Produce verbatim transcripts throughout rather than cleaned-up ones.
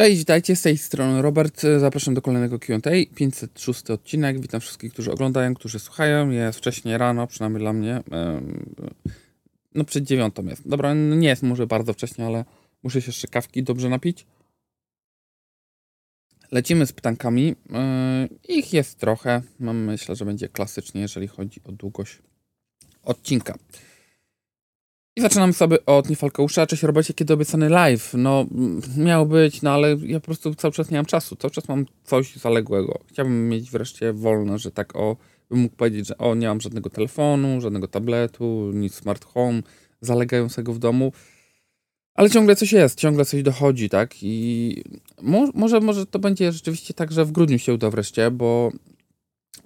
Cześć, witajcie, z tej strony Robert, zapraszam do kolejnego Q and A, pięćset szósty odcinek, witam wszystkich, którzy oglądają, którzy słuchają, jest wcześnie rano, przynajmniej dla mnie, no przed dziewiątą jest, dobra, nie jest może bardzo wcześnie, ale muszę się jeszcze kawki dobrze napić. Lecimy z pytankami, ich jest trochę, myślę, że będzie klasycznie, jeżeli chodzi o długość odcinka. I zaczynam sobie od Niefalkausza. Cześć Robercie, kiedy obiecany live? No, miał być, no ale ja po prostu cały czas nie mam czasu. Cały czas mam coś zaległego. Chciałbym mieć wreszcie wolne, że tak o... bym mógł powiedzieć, że o, nie mam żadnego telefonu, żadnego tabletu, nic smart home, zalegającego w domu. Ale ciągle coś jest, ciągle coś dochodzi, tak? I mo- może, może to będzie rzeczywiście tak, że w grudniu się uda wreszcie, bo...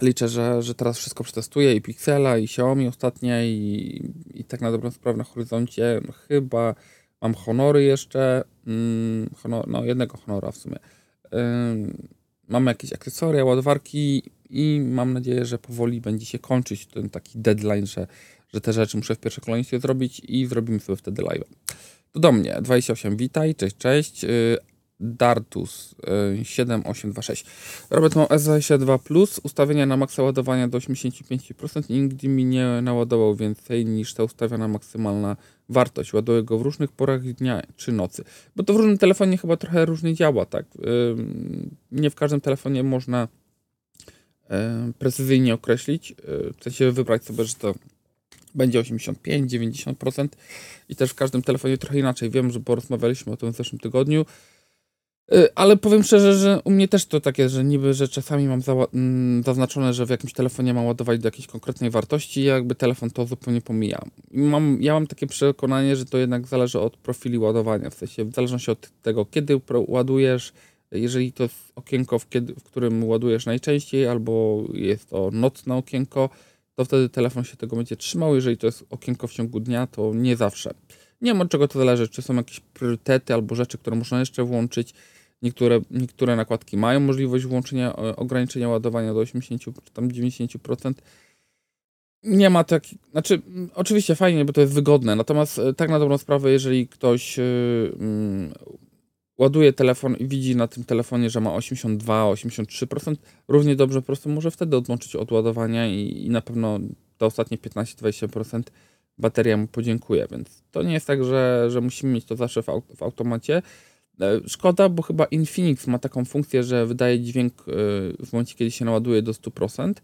Liczę, że, że teraz wszystko przetestuję, i Pixela, i Xiaomi ostatnie, i, i tak na dobrą sprawę na horyzoncie chyba mam Honory jeszcze, mm, honor, no jednego Honora w sumie. Ym, mam jakieś akcesoria, ładowarki i mam nadzieję, że powoli będzie się kończyć ten taki deadline, że, że te rzeczy muszę w pierwszej kolejności zrobić i zrobimy sobie wtedy live. To do mnie, dwadzieścia osiem, witaj, cześć, cześć. Yy, Dartus y, siedem osiem dwa sześć. Robert, mam S dwadzieścia dwa Plus, ustawienia na maksa ładowania do osiemdziesiąt pięć procent, nigdy mi nie naładował więcej niż ta ustawiona maksymalna wartość. Ładuję go w różnych porach dnia czy nocy. Bo to w różnym telefonie chyba trochę różnie działa, tak? Y, nie w każdym telefonie można y, precyzyjnie określić, y, w sensie wybrać sobie, że to będzie osiemdziesiąt pięć do dziewięćdziesięciu procent i też w każdym telefonie trochę inaczej. Wiem, że porozmawialiśmy o tym w zeszłym tygodniu. Ale powiem szczerze, że u mnie też to takie, że niby, że czasami mam zaznaczone, że w jakimś telefonie mam ładować do jakiejś konkretnej wartości i jakby telefon to zupełnie pomija. Mam, ja mam takie przekonanie, że to jednak zależy od profili ładowania, w sensie w zależności od tego, kiedy ładujesz, jeżeli to jest okienko, w, kiedy, w którym ładujesz najczęściej, albo jest to nocne okienko, to wtedy telefon się tego będzie trzymał, jeżeli to jest okienko w ciągu dnia, to nie zawsze. Nie wiem, od czego to zależy, czy są jakieś priorytety albo rzeczy, które można jeszcze włączyć. Niektóre, niektóre nakładki mają możliwość włączenia, ograniczenia ładowania do osiemdziesiąt czy tam dziewięćdziesiąt procent. Nie ma tak, znaczy oczywiście fajnie, bo to jest wygodne, natomiast tak na dobrą sprawę, jeżeli ktoś yy, mm, ładuje telefon i widzi na tym telefonie, że ma osiemdziesiąt dwa do osiemdziesięciu trzech procent, równie dobrze po prostu może wtedy odłączyć od ładowania i, i na pewno te ostatnie piętnaście do dwudziestu procent bateria mu podziękuje, więc to nie jest tak, że, że musimy mieć to zawsze w, aut- w automacie. Szkoda, bo chyba Infinix ma taką funkcję, że wydaje dźwięk w momencie, kiedy się naładuje do stu procent.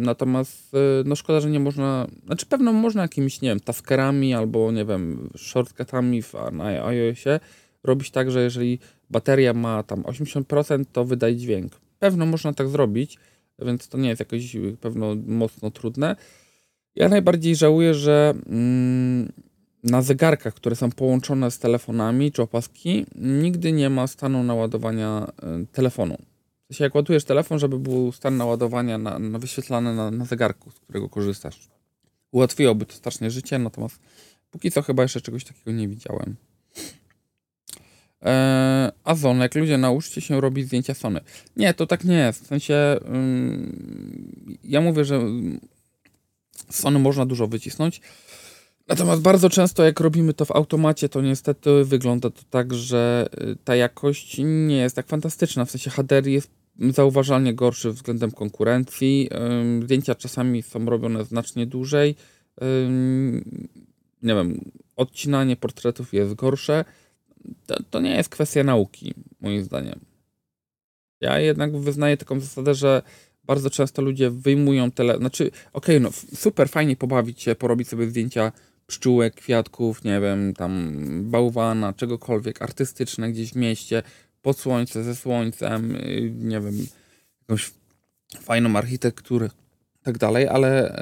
Natomiast no szkoda, że nie można, znaczy pewno można jakimiś, nie wiem, taskerami albo, nie wiem, shortcutami na iOSie robić tak, że jeżeli bateria ma tam osiemdziesiąt procent, to wydaje dźwięk. Pewno można tak zrobić, więc to nie jest jakoś pewno mocno trudne. Ja najbardziej żałuję, że... Mm, na zegarkach, które są połączone z telefonami czy opaski, nigdy nie ma stanu naładowania telefonu. W sensie jak ładujesz telefon, żeby był stan naładowania na, na wyświetlany na, na zegarku, z którego korzystasz. Ułatwiłoby to strasznie życie, natomiast póki co chyba jeszcze czegoś takiego nie widziałem. Eee, Azonek, ludzie, nauczcie się robić zdjęcia Sony. Nie, to tak nie jest. W sensie ym, ja mówię, że z Sony można dużo wycisnąć. Natomiast bardzo często jak robimy to w automacie, to niestety wygląda to tak, że ta jakość nie jest tak fantastyczna. W sensie H D R jest zauważalnie gorszy względem konkurencji. Zdjęcia czasami są robione znacznie dłużej. Nie wiem, odcinanie portretów jest gorsze. To, to nie jest kwestia nauki, moim zdaniem. Ja jednak wyznaję taką zasadę, że bardzo często ludzie wyjmują tele... Znaczy, okej, okay, no super, fajnie pobawić się, porobić sobie zdjęcia pszczółek, kwiatków, nie wiem, tam bałwana, czegokolwiek, artystyczne gdzieś w mieście, pod słońce, ze słońcem, nie wiem, jakąś fajną architekturę, tak dalej, ale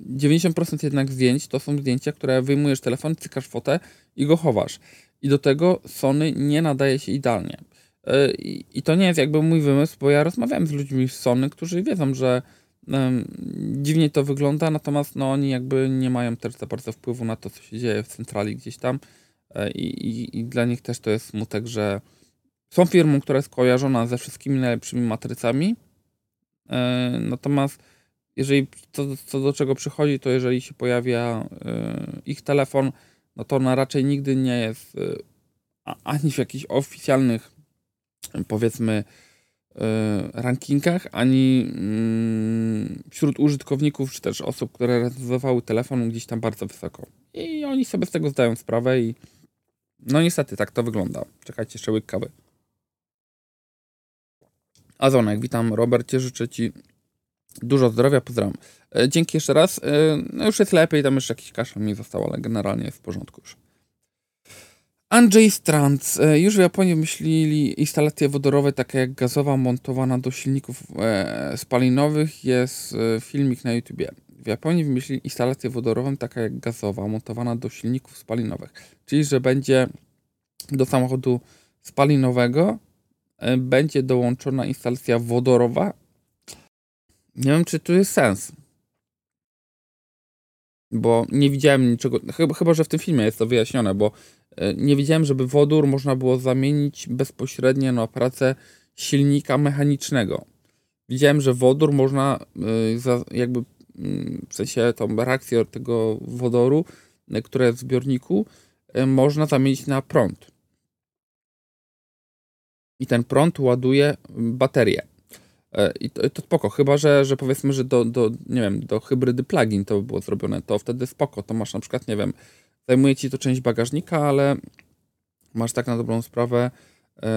dziewięćdziesiąt procent jednak zdjęć to są zdjęcia, które wyjmujesz telefon, cykasz fotę i go chowasz. I do tego Sony nie nadaje się idealnie. I to nie jest jakby mój wymysł, bo ja rozmawiałem z ludźmi z Sony, którzy wiedzą, że um, dziwnie to wygląda, natomiast no, oni jakby nie mają też za bardzo wpływu na to, co się dzieje w centrali gdzieś tam i, i, i dla nich też to jest smutek, że są firmą, która jest kojarzona ze wszystkimi najlepszymi matrycami, yy, natomiast jeżeli co, co do czego przychodzi, to jeżeli się pojawia yy, ich telefon, no to ona raczej nigdy nie jest yy, ani w jakichś oficjalnych, powiedzmy, rankingach, ani wśród użytkowników, czy też osób, które recenzowały telefon gdzieś tam bardzo wysoko. I oni sobie z tego zdają sprawę i no niestety tak to wygląda. Czekajcie, jeszcze łyk kawy. Azonek, witam Robercie, życzę Ci dużo zdrowia, pozdrawiam. Dzięki jeszcze raz. No już jest lepiej, tam jeszcze jakiś kaszel mi został, ale generalnie jest w porządku już. Andrzej Stranc. Już w Japonii myślili instalacje wodorowe, takie jak gazowa, montowana do silników spalinowych. Jest filmik na YouTubie. W Japonii wymyślili instalację wodorową, taka jak gazowa, montowana do silników spalinowych. Czyli, że będzie do samochodu spalinowego będzie dołączona instalacja wodorowa. Nie wiem, czy tu jest sens. Bo nie widziałem niczego, chyba, chyba że w tym filmie jest to wyjaśnione, bo nie widziałem, żeby wodór można było zamienić bezpośrednio na pracę silnika mechanicznego. Widziałem, że wodór można jakby, w sensie tą reakcję tego wodoru, która jest w zbiorniku, można zamienić na prąd. I ten prąd ładuje baterię. I to, to spoko, chyba że, że powiedzmy, że do, do, nie wiem, do hybrydy plug-in to by było zrobione, to wtedy spoko, to masz na przykład, nie wiem, zajmuje Ci to część bagażnika, ale masz tak na dobrą sprawę yy,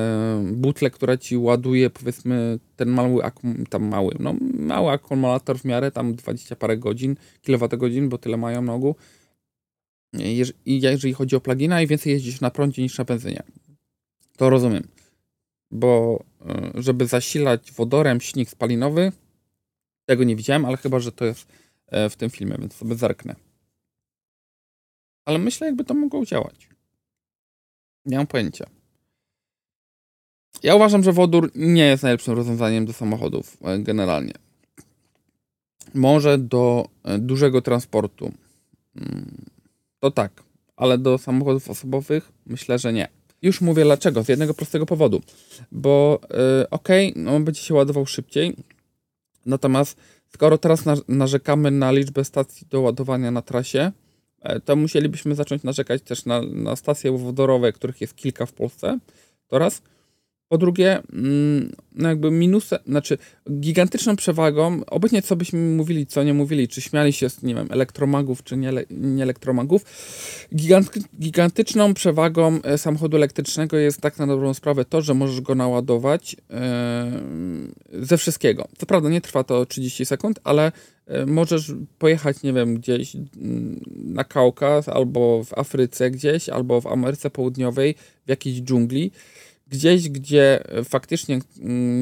butlę, która Ci ładuje, powiedzmy, ten mały, akum- tam mały, no mały akumulator w miarę, tam dwadzieścia parę godzin, kilowatogodzin, bo tyle mają na ogół. Jeż- I jeżeli chodzi o plug-ina, i więcej jeździsz na prądzie niż na benzynie. To rozumiem. Bo żeby zasilać wodorem silnik spalinowy, tego nie widziałem, ale chyba że to jest w tym filmie, więc sobie zerknę. Ale myślę, jakby to mogło działać. Nie mam pojęcia. Ja uważam, że wodór nie jest najlepszym rozwiązaniem do samochodów generalnie. Może do dużego transportu. To tak, ale do samochodów osobowych myślę, że nie. Już mówię dlaczego, z jednego prostego powodu, bo yy, okej, okay, no będzie się ładował szybciej, natomiast skoro teraz na, narzekamy na liczbę stacji do ładowania na trasie, yy, to musielibyśmy zacząć narzekać też na, na stacje wodorowe, których jest kilka w Polsce, to raz. Po drugie, yy, no jakby minusem, znaczy gigantyczną przewagą, obecnie co byśmy mówili, co nie mówili, czy śmiali się z, nie wiem, elektromagów, czy nie, nie elektromagów, gigant, gigantyczną przewagą samochodu elektrycznego jest tak na dobrą sprawę to, że możesz go naładować yy, ze wszystkiego. Co prawda nie trwa to trzydzieści sekund, ale yy, możesz pojechać, nie wiem, gdzieś yy, na Kaukaz, albo w Afryce gdzieś, albo w Ameryce Południowej, w jakiejś dżungli, gdzieś, gdzie faktycznie,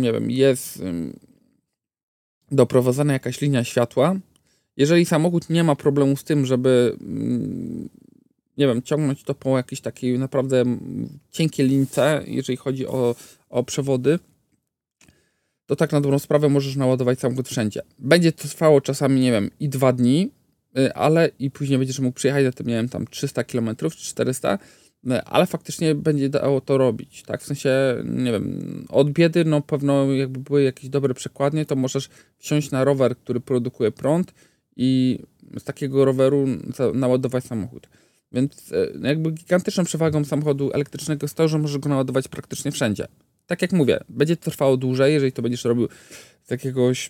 nie wiem, jest doprowadzana jakaś linia światła. Jeżeli samochód nie ma problemu z tym, żeby, nie wiem, ciągnąć to po jakiejś takiej naprawdę cienkiej lince, jeżeli chodzi o, o przewody, to tak na dobrą sprawę możesz naładować samochód wszędzie. Będzie to trwało czasami, nie wiem, i dwa dni, ale i później będziesz mógł przyjechać na tym, nie wiem, tam trzysta kilometrów czy czterysta, ale faktycznie będzie dało to robić, tak, w sensie, nie wiem, od biedy, no pewno jakby były jakieś dobre przekładnie, to możesz wsiąść na rower, który produkuje prąd i z takiego roweru naładować samochód, więc jakby gigantyczną przewagą samochodu elektrycznego jest to, że możesz go naładować praktycznie wszędzie. Tak jak mówię, będzie to trwało dłużej, jeżeli to będziesz robił z jakiegoś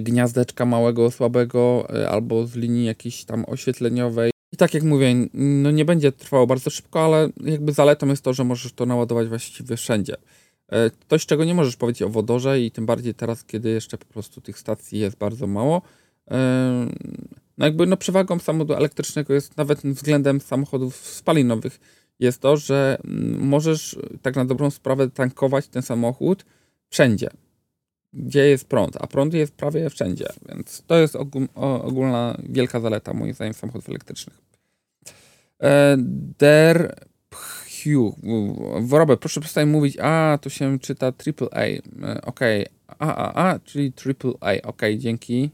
gniazdeczka małego, słabego, albo z linii jakiejś tam oświetleniowej. I tak jak mówię, no nie będzie trwało bardzo szybko, ale jakby zaletą jest to, że możesz to naładować właściwie wszędzie. To, z czego nie możesz powiedzieć o wodorze i tym bardziej teraz, kiedy jeszcze po prostu tych stacji jest bardzo mało. No jakby no przewagą samochodu elektrycznego jest nawet względem samochodów spalinowych jest to, że możesz tak na dobrą sprawę tankować ten samochód wszędzie, gdzie jest prąd, a prąd jest prawie wszędzie, więc to jest ogól, ogólna wielka zaleta moim zdaniem samochodów elektrycznych. E, der Pchiu. Robert, proszę przestań mówić, a to się czyta triple A, e, okej, okay. a, a, a, czyli triple A, okej, okay, dzięki.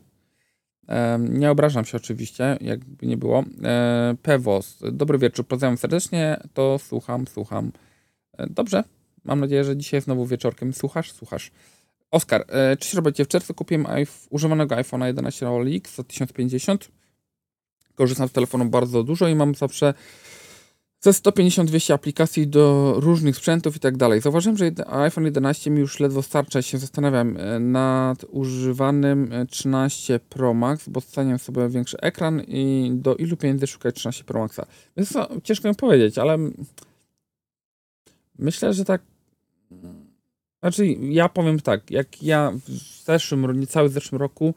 E, nie obrażam się oczywiście, jakby nie było. E, Pewos, dobry wieczór, pozdrawiam serdecznie, to słucham, słucham. E, dobrze, mam nadzieję, że dzisiaj znowu wieczorkiem słuchasz, słuchasz. Oskar, e, cześć Robercie, w czerwcu kupiłem iPhone, używanego iPhone'a jedenaście Rolex za tysiąc pięćdziesiąt. Korzystam z telefonu bardzo dużo i mam zawsze ze sto pięćdziesiąt do dwieście aplikacji do różnych sprzętów i tak dalej. Zauważyłem, że iPhone jedenaście mi już ledwo starcza. Się zastanawiam nad używanym trzynaście Pro Max, bo staniam sobie większy ekran i do ilu pieniędzy szukać trzynaście Pro Maxa. Więc to ciężko mi powiedzieć, ale myślę, że tak. Znaczy, ja powiem tak, jak ja w zeszłym, niecały zeszłym roku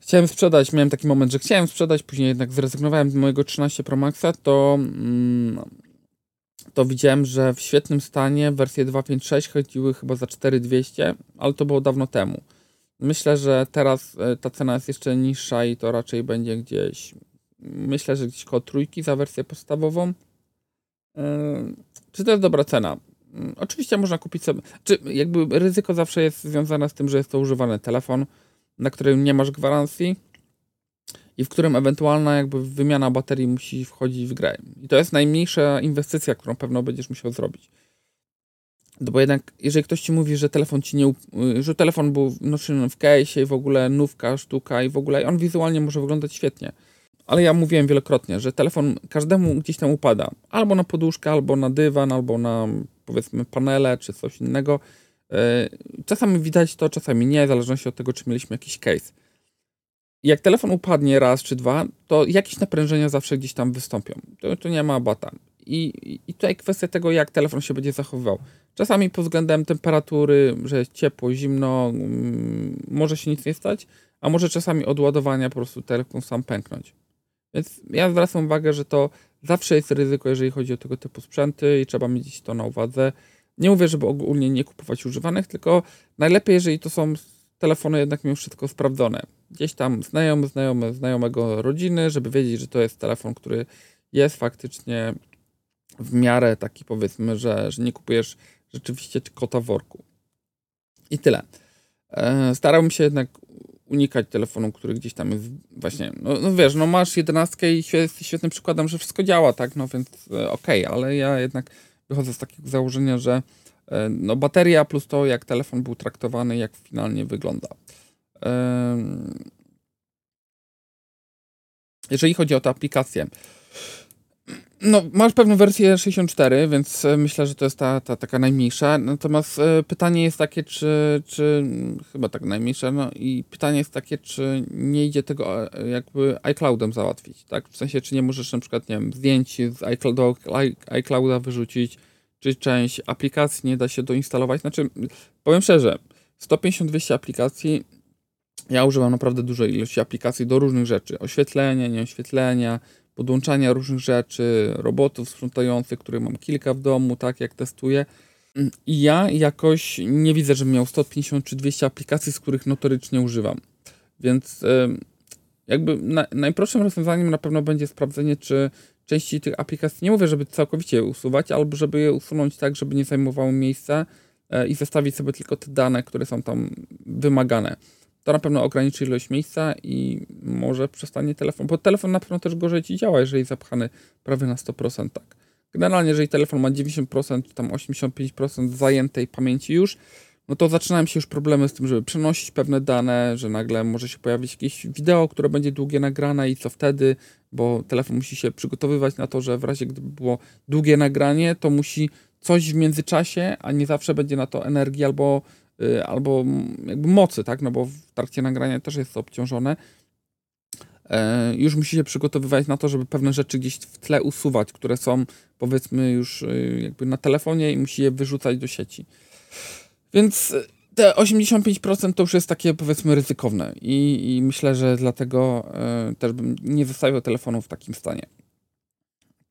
chciałem sprzedać, miałem taki moment, że chciałem sprzedać, później jednak zrezygnowałem z mojego trzynaście Pro Maxa, to, mm, to widziałem, że w świetnym stanie wersje dwa pięć sześć chodziły chyba za cztery tysiące dwieście, ale to było dawno temu. Myślę, że teraz ta cena jest jeszcze niższa i to raczej będzie gdzieś, myślę, że gdzieś koło trójki za wersję podstawową. Yy, czy to jest dobra cena? Yy, oczywiście można kupić sobie, czy jakby ryzyko zawsze jest związane z tym, że jest to używany telefon, na którym nie masz gwarancji i w którym ewentualna jakby wymiana baterii musi wchodzić w grę. I to jest najmniejsza inwestycja, którą pewno będziesz musiał zrobić. No bo jednak, jeżeli ktoś ci mówi, że telefon ci nie, że telefon był noszony w case'ie i w ogóle nówka, sztuka i w ogóle, i on wizualnie może wyglądać świetnie. Ale ja mówiłem wielokrotnie, że telefon każdemu gdzieś tam upada. Albo na poduszkę, albo na dywan, albo na powiedzmy panele, czy coś innego. Czasami widać to, czasami nie, w zależności od tego, czy mieliśmy jakiś case. Jak telefon upadnie raz czy dwa, to jakieś naprężenia zawsze gdzieś tam wystąpią. To, to nie ma bata. I, I tutaj kwestia tego, jak telefon się będzie zachowywał. Czasami pod względem temperatury, że jest ciepło, zimno, mm, może się nic nie stać, a może czasami od ładowania po prostu telefon sam pęknąć. Więc ja zwracam uwagę, że to zawsze jest ryzyko, jeżeli chodzi o tego typu sprzęty i trzeba mieć to na uwadze. Nie mówię, żeby ogólnie nie kupować używanych, tylko najlepiej, jeżeli to są telefony jednak mimo wszystko sprawdzone. Gdzieś tam znajomy, znajomy, znajomego rodziny, żeby wiedzieć, że to jest telefon, który jest faktycznie w miarę taki, powiedzmy, że, że nie kupujesz rzeczywiście kota w worku. I tyle. Starałbym się jednak unikać telefonu, który gdzieś tam jest właśnie, no, no wiesz, no masz jedenastkę i jesteś świetnym przykładem, że wszystko działa, tak? No więc okej, okay, ale ja jednak wychodzę z takiego założenia, że no, bateria plus to, jak telefon był traktowany, jak finalnie wygląda. Jeżeli chodzi o te aplikacje, no masz pewną wersję sześćdziesiąt cztery, więc myślę, że to jest ta, ta taka najmniejsza. Natomiast pytanie jest takie, czy, czy chyba tak najmniejsza, no i pytanie jest takie, czy nie idzie tego jakby iCloudem załatwić, tak? W sensie, czy nie możesz na przykład, nie wiem, zdjęć z iCloud, iClouda wyrzucić, czy część aplikacji nie da się doinstalować. Znaczy, powiem szczerze, sto pięćdziesiąt do dwieście aplikacji, ja używam naprawdę dużej ilości aplikacji do różnych rzeczy, oświetlenia, nieoświetlenia, podłączania różnych rzeczy, robotów sprzątających, których mam kilka w domu, tak jak testuję. I ja jakoś nie widzę, żebym miał sto pięćdziesiąt czy dwieście aplikacji, z których notorycznie używam. Więc jakby na, najprostszym rozwiązaniem na pewno będzie sprawdzenie, czy części tych aplikacji, nie mówię, żeby całkowicie je usuwać, albo żeby je usunąć tak, żeby nie zajmowały miejsca i zostawić sobie tylko te dane, które są tam wymagane. To na pewno ograniczy ilość miejsca i może przestanie telefon, bo telefon na pewno też gorzej ci działa, jeżeli zapchany prawie na sto procent. Tak. Generalnie, jeżeli telefon ma dziewięćdziesiąt procent, czy tam osiemdziesiąt pięć procent zajętej pamięci już, no to zaczynają się już problemy z tym, żeby przenosić pewne dane, że nagle może się pojawić jakieś wideo, które będzie długie nagrane i co wtedy, bo telefon musi się przygotowywać na to, że w razie gdyby było długie nagranie, to musi coś w międzyczasie, a nie zawsze będzie na to energii albo albo jakby mocy, tak, no bo w trakcie nagrania też jest to obciążone. E, już musi się przygotowywać na to, żeby pewne rzeczy gdzieś w tle usuwać, które są powiedzmy już jakby na telefonie i musi je wyrzucać do sieci. Więc te osiemdziesiąt pięć procent to już jest takie powiedzmy ryzykowne i, i myślę, że dlatego e, też bym nie zostawiał telefonu w takim stanie.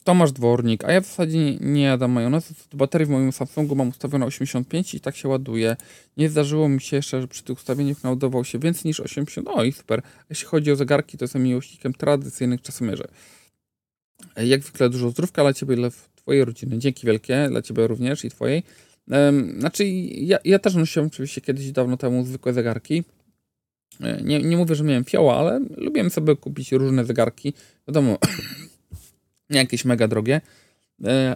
Tomasz Dwornik, a ja w zasadzie nie jadam majonezu, do baterii w moim Samsungu mam ustawione osiemdziesiąt pięć i tak się ładuje. Nie zdarzyło mi się jeszcze, że przy tych ustawieniach naładował się więcej niż osiemdziesiąt. O i super. Jeśli chodzi o zegarki, to jestem miłośnikiem tradycyjnych czasomierzy. Jak zwykle dużo zdrówka dla Ciebie i dla Twojej rodziny. Dzięki wielkie, dla Ciebie również i Twojej. Znaczy, ja, ja też nosiłem oczywiście kiedyś dawno temu zwykłe zegarki. Nie, nie mówię, że miałem fioła, ale lubiłem sobie kupić różne zegarki. Wiadomo, nie jakieś mega drogie,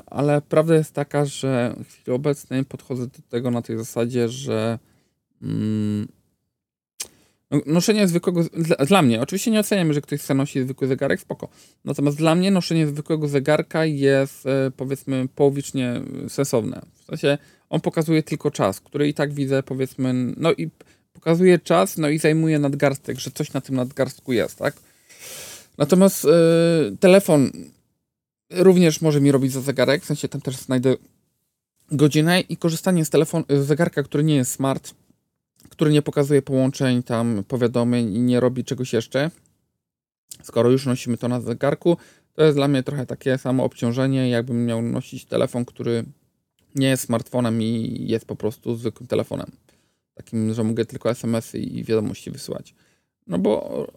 ale prawda jest taka, że w chwili obecnej podchodzę do tego na tej zasadzie, że mm, Noszenie zwykłego, dla, dla mnie, oczywiście nie oceniam, że ktoś chce nosić zwykły zegarek, spoko. Natomiast dla mnie noszenie zwykłego zegarka jest, powiedzmy, połowicznie sensowne. W sensie on pokazuje tylko czas, który i tak widzę, powiedzmy, no i pokazuje czas, no i zajmuje nadgarstek, że coś na tym nadgarstku jest, tak? Natomiast yy, telefon również może mi robić za zegarek, w sensie tam też znajdę godzinę i korzystanie z telefonu, z zegarka, który nie jest smart, który nie pokazuje połączeń, tam powiadomień i nie robi czegoś jeszcze, skoro już nosimy to na zegarku, to jest dla mnie trochę takie samo obciążenie, jakbym miał nosić telefon, który nie jest smartfonem i jest po prostu zwykłym telefonem. Takim, że mogę tylko es em esy i wiadomości wysyłać. No bo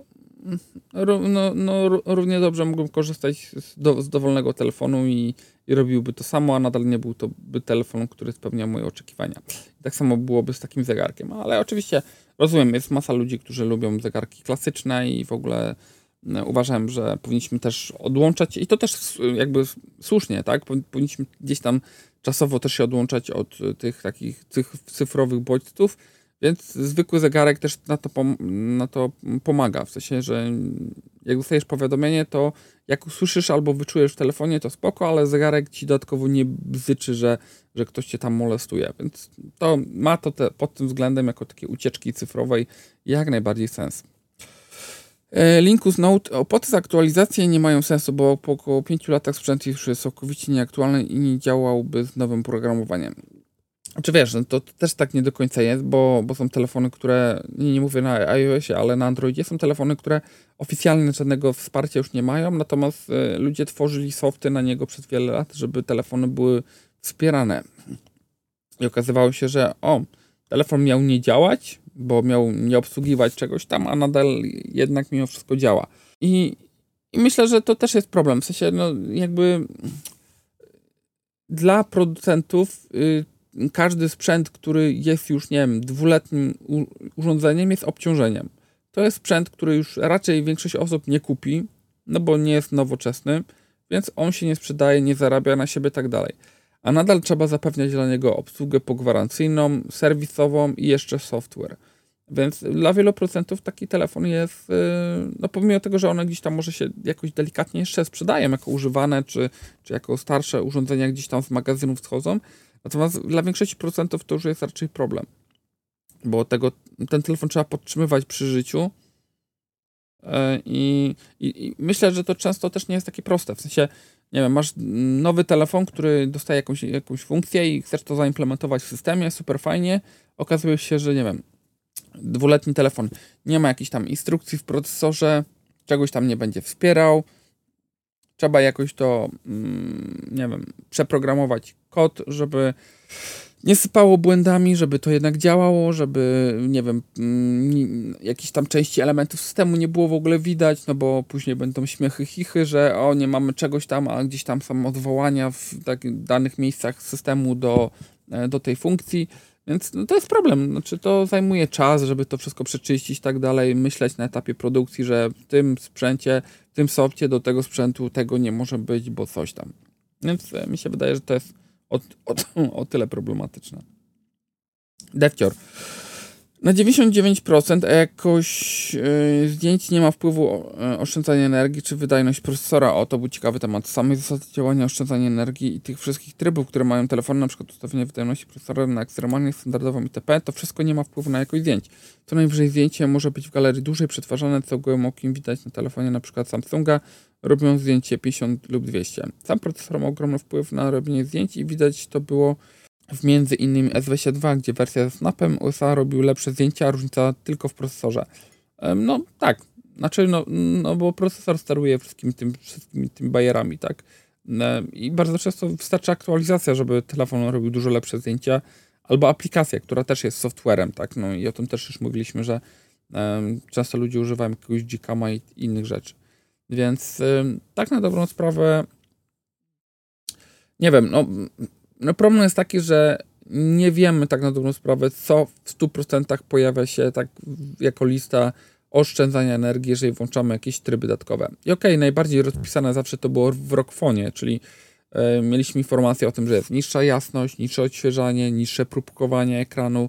no, no, równie dobrze mógłbym korzystać z, do, z dowolnego telefonu i, i robiłby to samo, a nadal nie był to by telefon, który spełnia moje oczekiwania. I tak samo byłoby z takim zegarkiem. Ale oczywiście rozumiem, jest masa ludzi, którzy lubią zegarki klasyczne i w ogóle uważam, że powinniśmy też odłączać i to też jakby słusznie, tak? Powinniśmy gdzieś tam czasowo też się odłączać od tych takich tych cyfrowych bodźców, więc zwykły zegarek też na to, pom- na to pomaga. W sensie, że jak dostajesz powiadomienie, to jak usłyszysz albo wyczujesz w telefonie, to spoko, ale zegarek ci dodatkowo nie bzyczy, że, że ktoś cię tam molestuje. Więc to ma to te, pod tym względem jako takie ucieczki cyfrowej jak najbardziej sens. Linkus Note. Opłaty za aktualizację nie mają sensu, bo po około pięciu latach sprzęt już jest całkowicie nieaktualny i nie działałby z nowym programowaniem. Czy wiesz, to też tak nie do końca jest, bo, bo są telefony, które, nie, nie mówię na iOSie, ale na Androidzie, są telefony, które oficjalnie żadnego wsparcia już nie mają, natomiast y, ludzie tworzyli softy na niego przez wiele lat, żeby telefony były wspierane. I okazywało się, że o, telefon miał nie działać, bo miał nie obsługiwać czegoś tam, a nadal jednak mimo wszystko działa. I, i myślę, że to też jest problem. W sensie, no jakby dla producentów y, każdy sprzęt, który jest już, nie wiem, dwuletnim u- urządzeniem jest obciążeniem. To jest sprzęt, który już raczej większość osób nie kupi, no bo nie jest nowoczesny, więc on się nie sprzedaje, nie zarabia na siebie i tak dalej. A nadal trzeba zapewniać dla niego obsługę pogwarancyjną, serwisową i jeszcze software. Więc dla wielu procentów taki telefon jest, yy, no pomimo tego, że one gdzieś tam może się jakoś delikatnie jeszcze sprzedają, jako używane, czy, czy jako starsze urządzenia gdzieś tam z magazynów schodzą, natomiast dla większości procentów to już jest raczej problem, bo tego, ten telefon trzeba podtrzymywać przy życiu i, i, i myślę, że to często też nie jest takie proste, w sensie, nie wiem, masz nowy telefon, który dostaje jakąś, jakąś funkcję i chcesz to zaimplementować w systemie, super fajnie, okazuje się, że nie wiem, dwuletni telefon nie ma jakichś tam instrukcji w procesorze, czegoś tam nie będzie wspierał, trzeba jakoś to, nie wiem, przeprogramować kod, żeby nie sypało błędami, żeby to jednak działało, żeby, nie wiem, jakichś tam części elementów systemu nie było w ogóle widać, no bo później będą śmiechy, chichy, że o, nie mamy czegoś tam, a gdzieś tam są odwołania w tak, danych miejscach systemu do, do tej funkcji, więc no, to jest problem. Znaczy, to zajmuje czas, żeby to wszystko przeczyścić i tak dalej, myśleć na etapie produkcji, że w tym sprzęcie, w tym softie do tego sprzętu tego nie może być, bo coś tam. Więc mi się wydaje, że to jest o, o, o tyle problematyczne. Defcior. Na dziewięćdziesiąt dziewięć procent jakoś yy, zdjęć nie ma wpływu yy, oszczędzania energii czy wydajność procesora. O, to był ciekawy temat. Samej zasady działania oszczędzania energii i tych wszystkich trybów, które mają telefony, na przykład ustawienie wydajności procesora na ekstremalnie standardową itp., to wszystko nie ma wpływu na jakość zdjęć. Co najwyżej zdjęcie może być w galerii dłużej przetwarzane, co gołym okiem widać na telefonie na przykład Samsunga, robią zdjęcie pięćdziesiąt lub dwieście. Sam procesor ma ogromny wpływ na robienie zdjęć i widać to było w między innymi S dwadzieścia dwa, gdzie wersja ze snapem U S A robił lepsze zdjęcia, a różnica tylko w procesorze. No tak, znaczy no, no bo procesor steruje wszystkimi tym, wszystkimi tymi bajerami, tak? I bardzo często wystarczy aktualizacja, żeby telefon robił dużo lepsze zdjęcia, albo aplikacja, która też jest softwarem, tak? No i o tym też już mówiliśmy, że um, często ludzie używają jakiegoś Gcama i innych rzeczy. Więc um, tak na dobrą sprawę nie wiem, no No problem jest taki, że nie wiemy tak na dobrą sprawę, co w stu procentach pojawia się tak jako lista oszczędzania energii, jeżeli włączamy jakieś tryby dodatkowe. I okej, okay, najbardziej rozpisane zawsze to było w Rockfone, czyli y, mieliśmy informację o tym, że jest niższa jasność, niższe odświeżanie, niższe próbkowanie ekranu,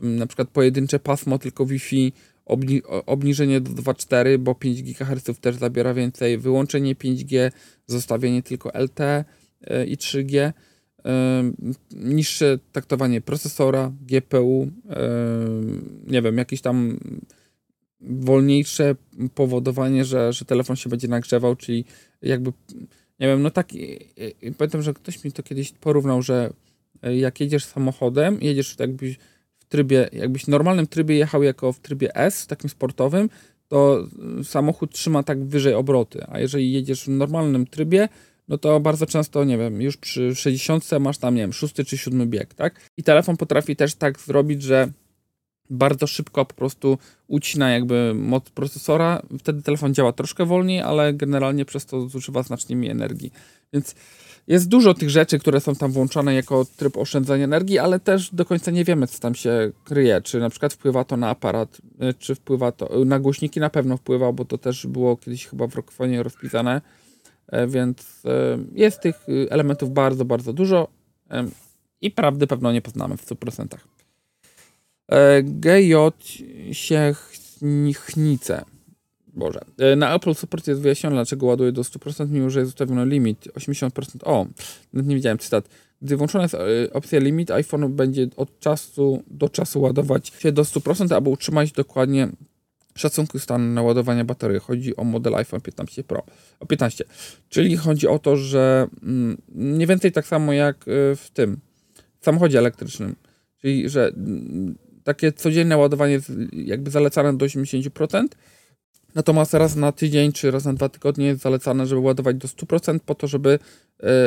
na przykład pojedyncze pasmo, tylko Wi-Fi, obni- obniżenie do dwa przecinek cztery, bo pięć gigaherców też zabiera więcej, wyłączenie pięć G, zostawienie tylko L T E i trzy G, niższe traktowanie procesora, G P U, nie wiem, jakieś tam wolniejsze powodowanie, że, że telefon się będzie nagrzewał, czyli jakby, nie wiem, no tak, pamiętam, że ktoś mi to kiedyś porównał, że jak jedziesz samochodem, jedziesz jakbyś w trybie, jakbyś w normalnym trybie jechał jako w trybie S, takim sportowym, to samochód trzyma tak wyżej obroty, a jeżeli jedziesz w normalnym trybie, no to bardzo często, nie wiem, już przy sześćdziesiątce masz tam, nie wiem, szósty czy siódmy bieg, tak? I telefon potrafi też tak zrobić, że bardzo szybko po prostu ucina jakby moc procesora, wtedy telefon działa troszkę wolniej, ale generalnie przez to zużywa znacznie mniej energii. Więc jest dużo tych rzeczy, które są tam włączane jako tryb oszczędzania energii, ale też do końca nie wiemy, co tam się kryje, czy na przykład wpływa to na aparat, czy wpływa to, na głośniki na pewno wpływa, bo to też było kiedyś chyba w Rockfone rozpisane, więc jest tych elementów bardzo, bardzo dużo i prawdy pewno nie poznamy w stu procentach. G J się chnichnice. Boże. Na Apple support jest wyjaśnione, dlaczego ładuje do stu procent, mimo że jest ustawiony limit osiemdziesiąt procent. O, nawet nie widziałem cytat. Gdy włączona jest opcja limit, iPhone będzie od czasu do czasu ładować się do stu procent, aby utrzymać dokładnie szacunku stanu naładowania baterii. Chodzi o model iPhone piętnaście Pro. O piętnaście. Czyli chodzi o to, że mm, mniej więcej tak samo jak w tym w samochodzie elektrycznym. Czyli, że mm, takie codzienne ładowanie jest jakby zalecane do osiemdziesięciu procent. Natomiast raz na tydzień czy raz na dwa tygodnie jest zalecane, żeby ładować do stu procent po to, żeby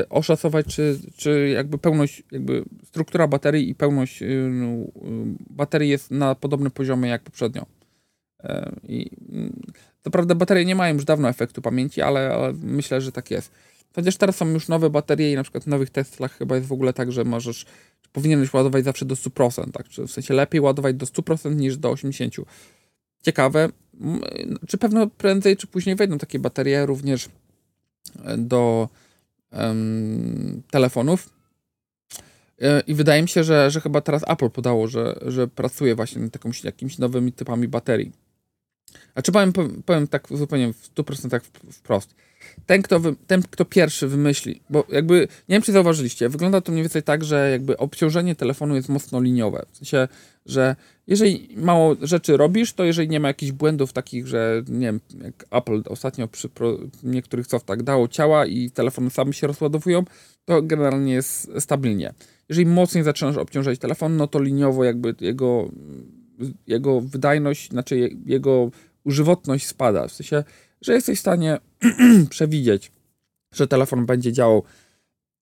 y, oszacować, czy, czy jakby pełność, jakby struktura baterii i pełność y, y, baterii jest na podobnym poziomie jak poprzednio. I co prawda baterie nie mają już dawno efektu pamięci, ale, ale myślę, że tak jest. Chociaż teraz są już nowe baterie i na przykład w nowych Teslach chyba jest w ogóle tak, że możesz, powinieneś ładować zawsze do stu procent, tak? Czy w sensie lepiej ładować do stu procent niż do osiemdziesięciu procent. Ciekawe, czy pewno prędzej czy później wejdą takie baterie również do um, telefonów. I wydaje mi się, że, że chyba teraz Apple podało, że, że pracuje właśnie nad jakąś, jakimiś nowymi typami baterii. A czy powiem, powiem tak zupełnie w stu procentach wprost. Ten kto, wy, ten, kto pierwszy wymyśli, bo jakby, nie wiem czy zauważyliście, wygląda to mniej więcej tak, że jakby obciążenie telefonu jest mocno liniowe. W sensie, że jeżeli mało rzeczy robisz, to jeżeli nie ma jakichś błędów takich, że nie wiem, jak Apple ostatnio przy pro, niektórych softach dało ciała i telefony same się rozładowują, to generalnie jest stabilnie. Jeżeli mocniej zaczynasz obciążać telefon, no to liniowo jakby jego, jego wydajność, znaczy jego używotność spada. W sensie, że jesteś w stanie przewidzieć, że telefon będzie działał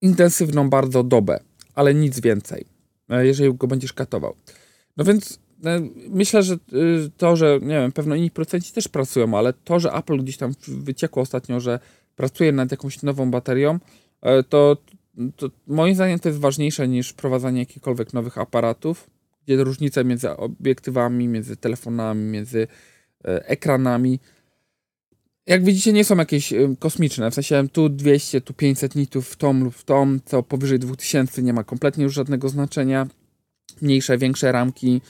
intensywną bardzo dobę, ale nic więcej, jeżeli go będziesz katował. No więc myślę, że to, że nie wiem, pewno inni producenci też pracują, ale to, że Apple gdzieś tam wyciekło ostatnio, że pracuje nad jakąś nową baterią, to To moim zdaniem to jest ważniejsze niż wprowadzanie jakichkolwiek nowych aparatów, gdzie różnice między obiektywami, między telefonami, między ekranami, jak widzicie, nie są jakieś kosmiczne, w sensie tu dwieście, tu pięćset nitów w tom lub w tom, co powyżej dwa tysiące nie ma kompletnie już żadnego znaczenia, mniejsze, większe ramki,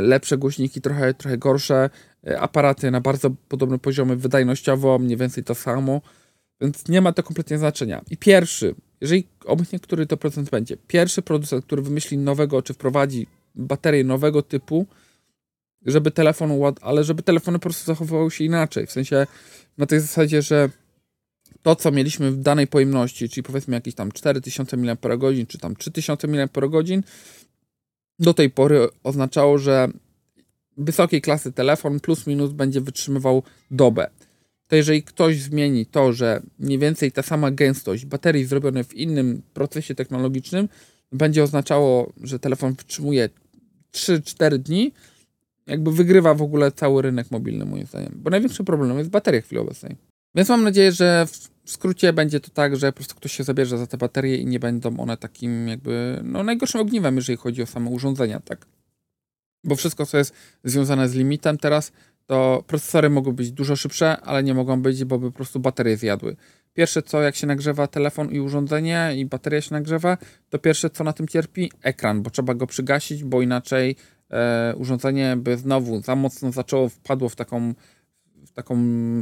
lepsze głośniki, trochę, trochę gorsze, aparaty na bardzo podobne poziomy wydajnościowo, mniej więcej to samo, więc nie ma to kompletnie znaczenia. I pierwszy, jeżeli obecnie który to procent będzie, pierwszy producent, który wymyśli nowego, czy wprowadzi baterię nowego typu, żeby telefon, ale żeby telefony po prostu zachowywały się inaczej, w sensie na tej zasadzie, że to, co mieliśmy w danej pojemności, czyli powiedzmy jakieś tam cztery tysiące miliamperogodzin, czy tam trzy tysiące miliamperogodzin, do tej pory oznaczało, że wysokiej klasy telefon plus minus będzie wytrzymywał dobę. To jeżeli ktoś zmieni to, że mniej więcej ta sama gęstość baterii zrobionej w innym procesie technologicznym będzie oznaczało, że telefon wytrzymuje trzy cztery dni, jakby wygrywa w ogóle cały rynek mobilny moim zdaniem, bo największym problemem jest bateria w chwili obecnej. Więc mam nadzieję, że w skrócie będzie to tak, że po prostu ktoś się zabierze za te baterie i nie będą one takim jakby no najgorszym ogniwem, jeżeli chodzi o same urządzenia, tak? Bo wszystko, co jest związane z limitem teraz, to procesory mogą być dużo szybsze, ale nie mogą być, bo by po prostu baterie zjadły. Pierwsze co, jak się nagrzewa telefon i urządzenie i bateria się nagrzewa, to pierwsze co na tym cierpi? Ekran, bo trzeba go przygasić, bo inaczej e, urządzenie by znowu za mocno zaczęło, wpadło w taką, w taką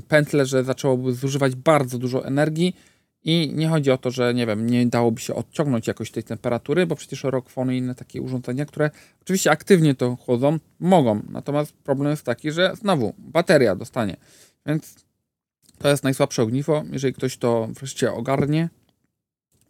pętlę, że zaczęłoby zużywać bardzo dużo energii i nie chodzi o to, że nie wiem, nie dałoby się odciągnąć jakoś tej temperatury, bo przecież Rockfone i inne takie urządzenia, które oczywiście aktywnie to chłodzą, mogą. Natomiast problem jest taki, że znowu bateria dostanie, więc to jest najsłabsze ogniwo. Jeżeli ktoś to wreszcie ogarnie,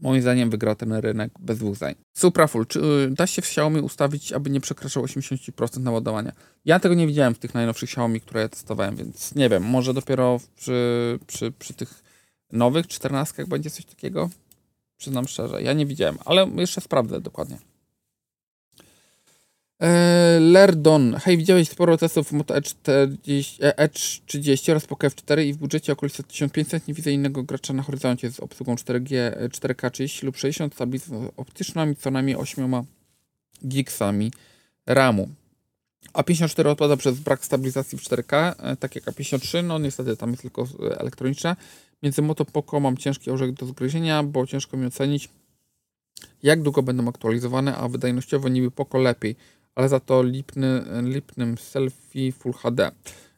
moim zdaniem wygra ten rynek bez dwóch zdań. Suprafull. Czy da się w Xiaomi ustawić, aby nie przekraczał osiemdziesiąt procent naładowania? Ja tego nie widziałem w tych najnowszych Xiaomi, które ja testowałem, więc nie wiem. Może dopiero przy, przy, przy tych nowych czternastkach będzie coś takiego? Przyznam szczerze, ja nie widziałem, ale jeszcze sprawdzę dokładnie. Lerdon. Hej, widziałeś sporo testów Moto E trzydzieści oraz Poco F cztery i w budżecie około tysiąc pięćset nie widzę innego gracza na horyzoncie z obsługą cztery G, cztery K trzydzieści lub sześćdziesiąt, tablicą optyczną i co najmniej ośmioma gigsami ramu. A pięćdziesiąt cztery odpada przez brak stabilizacji w cztery K, tak jak A pięćdziesiąt trzy, no niestety tam jest tylko elektroniczna. Między Moto Poco mam ciężki orzech do zgryzienia, bo ciężko mi ocenić, jak długo będą aktualizowane, a wydajnościowo niby Poco lepiej, ale za to lipny, lipnym selfie Full H D.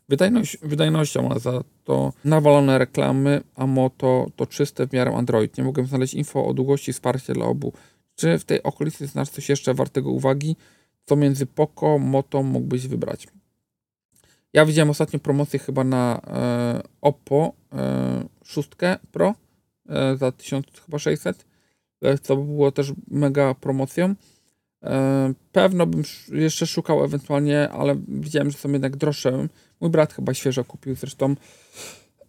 Wydajność, wydajnością, a za to nawalone reklamy, a Moto to czyste w miarę Android. Nie mogłem znaleźć info o długości wsparcia dla obu. Czy w tej okolicy znasz coś jeszcze wartego uwagi? Co między Poco, Moto mógłbyś wybrać? Ja widziałem ostatnio promocję chyba na e, Oppo e, sześć Pro e, za tysiąc sześćset, co było też mega promocją. Pewno bym jeszcze szukał ewentualnie, ale widziałem, że są jednak droższe. Mój brat chyba świeżo kupił zresztą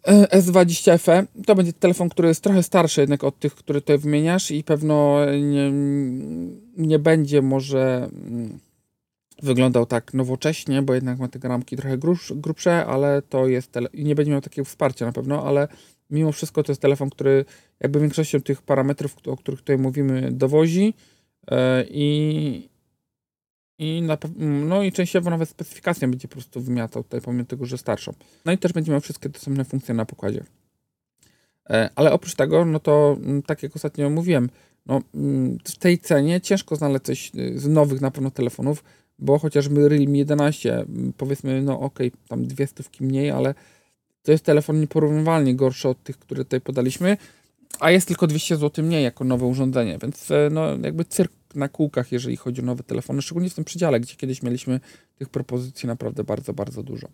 S dwadzieścia F E. To będzie telefon, który jest trochę starszy jednak od tych, które tutaj wymieniasz i pewno nie, nie będzie może wyglądał tak nowocześnie, bo jednak ma te ramki trochę grubsze, ale to jest tele- i nie będzie miał takiego wsparcia na pewno, ale mimo wszystko to jest telefon, który jakby większością tych parametrów, o których tutaj mówimy, dowozi. I, i na, no i częściowo nawet specyfikację będzie po prostu wymiatał tutaj, pomimo tego, że starszą. No i też będzie miał wszystkie dostępne funkcje na pokładzie. Ale oprócz tego, no to tak jak ostatnio mówiłem, no, w tej cenie ciężko znaleźć coś z nowych na pewno telefonów, bo chociażby Realme jedenaście, powiedzmy, no okej, okay, tam dwie stówki mniej, ale to jest telefon nieporównywalnie gorszy od tych, które tutaj podaliśmy, a jest tylko dwieście złotych mniej jako nowe urządzenie, więc no jakby cyrk na kółkach, jeżeli chodzi o nowe telefony, szczególnie w tym przedziale, gdzie kiedyś mieliśmy tych propozycji naprawdę bardzo, bardzo dużo.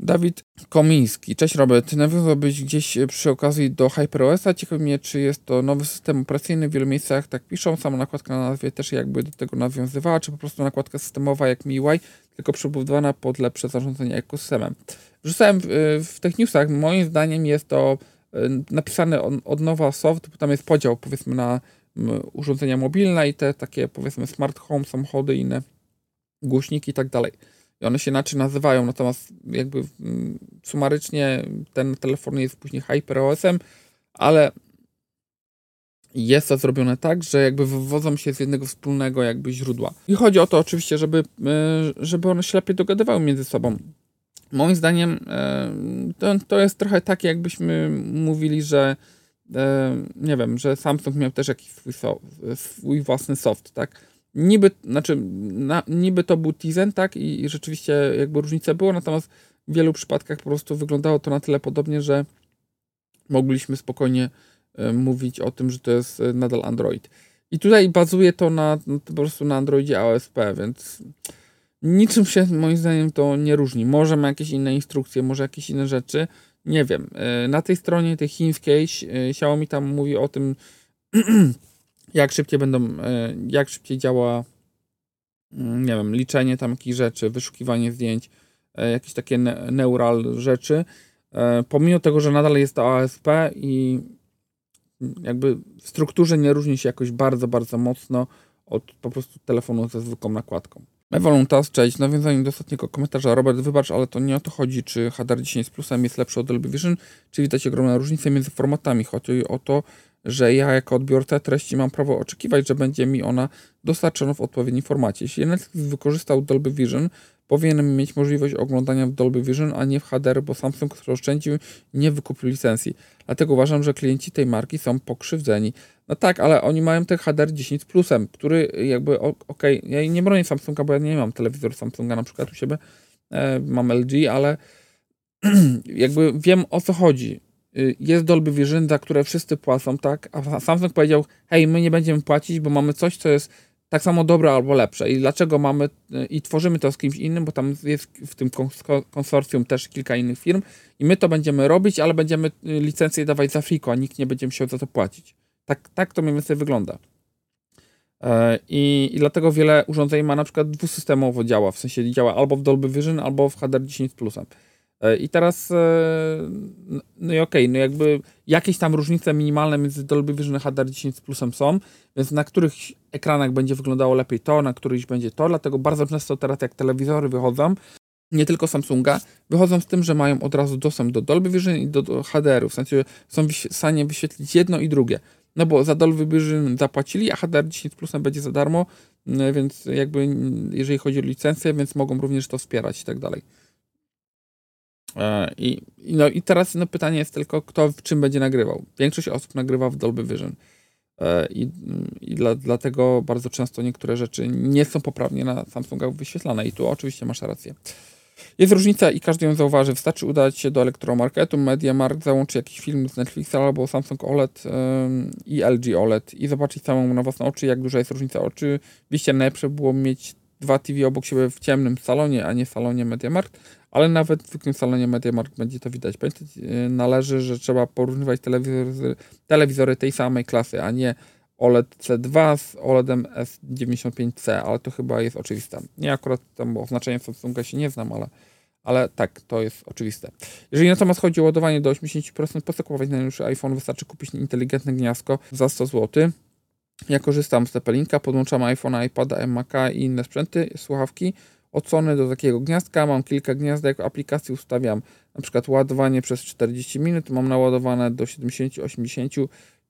Dawid Komiński. Cześć Robert, nawiązałbyś gdzieś przy okazji do HyperOS-a. Ciekawi mnie, czy jest to nowy system operacyjny, w wielu miejscach tak piszą, sama nakładka na nazwie też jakby do tego nawiązywała, czy po prostu nakładka systemowa jak M I U I, tylko przebudowana pod lepsze zarządzanie ekosystemem. Wrzucałem w tych newsach, moim zdaniem jest to napisany od nowa soft, bo tam jest podział powiedzmy na urządzenia mobilne i te takie powiedzmy smart home, samochody, inne głośniki i tak dalej. I one się inaczej nazywają, natomiast jakby sumarycznie ten telefon jest później HyperOS-em, ale jest to zrobione tak, że jakby wywodzą się z jednego wspólnego jakby źródła. I chodzi o to oczywiście, żeby, żeby one się lepiej dogadywały między sobą. Moim zdaniem to, to jest trochę tak, jakbyśmy mówili, że nie wiem, że Samsung miał też jakiś swój, so, swój własny soft, tak? Niby, znaczy, na, niby to był Tizen, tak? I, I rzeczywiście jakby różnica była, natomiast w wielu przypadkach po prostu wyglądało to na tyle podobnie, że mogliśmy spokojnie mówić o tym, że to jest nadal Android. I tutaj bazuje to na, no, po prostu na Androidzie A O S P, więc niczym się moim zdaniem to nie różni. Może ma jakieś inne instrukcje, może jakieś inne rzeczy. Nie wiem. Na tej stronie tej chińskiej Xiaomi tam mówi o tym, jak szybciej będą, jak szybciej działa, nie wiem, liczenie tam jakichś rzeczy, wyszukiwanie zdjęć, jakieś takie neural rzeczy. Pomimo tego, że nadal jest to A O S P i jakby w strukturze nie różni się jakoś bardzo, bardzo mocno od po prostu telefonu ze zwykłą nakładką. Mewoluntas, cześć. W nawiązaniu do ostatniego komentarza, Robert, wybacz, ale to nie o to chodzi, czy H D R dziesięć z plusem jest lepszy od Dolby Vision, czy widać ogromne różnice między formatami. Chodzi o to, że ja jako odbiorca treści mam prawo oczekiwać, że będzie mi ona dostarczona w odpowiednim formacie. Jeśli Netflix wykorzystał Dolby Vision, powinien mieć możliwość oglądania w Dolby Vision, a nie w H D R, bo Samsung, który oszczędził, nie wykupił licencji. Dlatego uważam, że klienci tej marki są pokrzywdzeni. No tak, ale oni mają ten H D R dziesięć z plusem, który jakby, okej, okay, ja nie bronię Samsunga, bo ja nie mam telewizor Samsunga na przykład u siebie, e, mam L G, ale jakby wiem, o co chodzi. Jest Dolby Vision, za które wszyscy płacą, tak? A Samsung powiedział, hej, my nie będziemy płacić, bo mamy coś, co jest tak samo dobre albo lepsze. I dlaczego mamy i tworzymy to z kimś innym, bo tam jest w tym konsorcjum też kilka innych firm i my to będziemy robić, ale będziemy licencję dawać za friko, a nikt nie będzie musiał za to płacić. Tak, tak to mniej więcej wygląda. I, I dlatego wiele urządzeń ma na przykład dwusystemowo działa, w sensie działa albo w Dolby Vision, albo w H D R dziesięć z plusem. I teraz, no i okej, okay, no jakby jakieś tam różnice minimalne między Dolby Vision a H D R dziesięć z plusem są, więc na którychś ekranach będzie wyglądało lepiej to, na któryś będzie to, dlatego bardzo często teraz jak telewizory wychodzą, nie tylko Samsunga, wychodzą z tym, że mają od razu dostęp do Dolby Vision i do, do H D R-u, w sensie są w stanie wyświetlić jedno i drugie, no bo za Dolby Vision zapłacili, a H D R dziesięć z plusem będzie za darmo, więc jakby jeżeli chodzi o licencję, więc mogą również to wspierać i tak dalej. I, no i teraz no, pytanie jest tylko, kto w czym będzie nagrywał. Większość osób nagrywa w Dolby Vision i, i dla, dlatego bardzo często niektóre rzeczy nie są poprawnie na Samsungach wyświetlane i tu oczywiście masz rację. Jest różnica i każdy ją zauważy. Wystarczy udać się do elektromarketu, MediaMarkt, załączy jakiś film z Netflixa albo Samsung O L E D ym, i L G O L E D i zobaczyć samą na własne oczy, jak duża jest różnica. Oczywiście najlepsze było mieć dwa T V obok siebie w ciemnym salonie, a nie w salonie MediaMarkt, ale nawet w zwykłym salonie MediaMarkt będzie to widać. Pamiętać należy, że trzeba porównywać telewizory, telewizory tej samej klasy, a nie O L E D C dwa z OLEDem S dziewięćdziesiąt pięć C, ale to chyba jest oczywiste. Nie akurat tam oznaczenia Samsunga się nie znam, ale, ale tak, to jest oczywiste. Jeżeli natomiast chodzi o ładowanie do osiemdziesiąt procent, po co kupować najnowszy iPhone? Wystarczy kupić inteligentne gniazdko za sto złotych. Ja korzystam z Apple-linka, podłączam iPhone'a, iPada, Maca i inne sprzęty, słuchawki od Sony do takiego gniazdka. Mam kilka gniazdek, aplikacji ustawiam na przykład ładowanie przez czterdzieści minut, mam naładowane do siedemdziesiąt osiemdziesiąt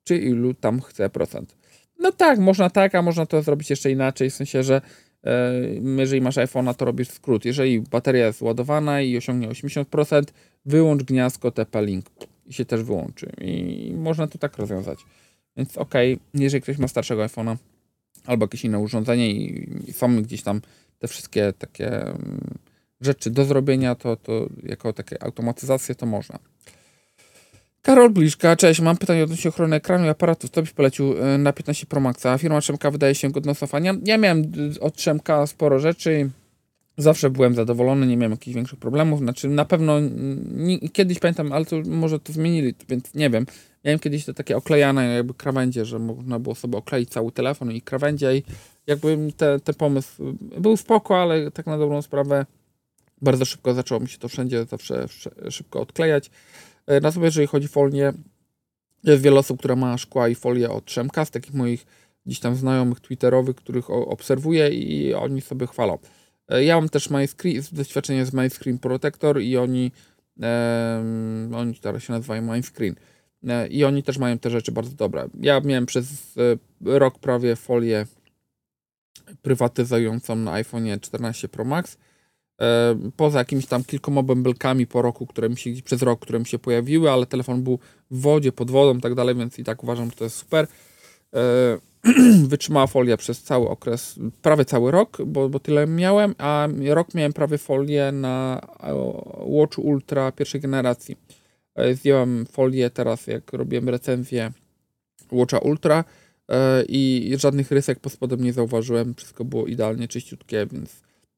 czy ilu tam chcę procent. No tak, można tak, a można to zrobić jeszcze inaczej, w sensie, że e, jeżeli masz iPhone'a, to robisz skrót. Jeżeli bateria jest ładowana i osiągnie osiemdziesiąt procent, wyłącz gniazdko T P Link i się też wyłączy. I można to tak rozwiązać. Więc okej, okay, jeżeli ktoś ma starszego iPhone'a albo jakieś inne urządzenie i, i są gdzieś tam te wszystkie takie rzeczy do zrobienia, to, to jako takie automatyzacje to można. Karol Bliszka, cześć, mam pytanie odnośnie ochrony ekranu i aparatu. Tobie polecił na piętnaście Pro Maxa. Firma Trzemka wydaje się godna cofania. Ja miałem od Trzemka sporo rzeczy. Zawsze byłem zadowolony, nie miałem jakichś większych problemów. Znaczy na pewno nie, kiedyś pamiętam, ale to może to zmienili, więc nie wiem. Miałem kiedyś to takie oklejane jakby krawędzie, że można było sobie okleić cały telefon i krawędzie i jakby ten te pomysł był spoko, ale tak na dobrą sprawę bardzo szybko zaczęło mi się to wszędzie zawsze szybko odklejać. Natomiast jeżeli chodzi o folię, jest wiele osób, która ma szkła i folię od Trzemka, z takich moich gdzieś tam znajomych twitterowych, których obserwuję i oni sobie chwalą. Ja mam też My Screen, doświadczenie z My Screen Protector i oni, um, oni teraz się nazywają My Screen. I oni też mają te rzeczy bardzo dobre. Ja miałem przez rok prawie folię prywatyzującą na iPhone'ie czternaście Pro Max. Poza jakimiś tam kilkoma bąbelkami po roku, które mi się, przez rok, które mi się pojawiły, ale telefon był w wodzie, pod wodą i tak dalej, więc i tak uważam, że to jest super. Wytrzymała folia przez cały okres, prawie cały rok, bo, bo tyle miałem, a rok miałem prawie folię na Watch Ultra pierwszej generacji. Zdjąłem folię teraz, jak robiłem recenzję Watcha Ultra yy, i żadnych rysek pod spodem nie zauważyłem. Wszystko było idealnie czyściutkie, więc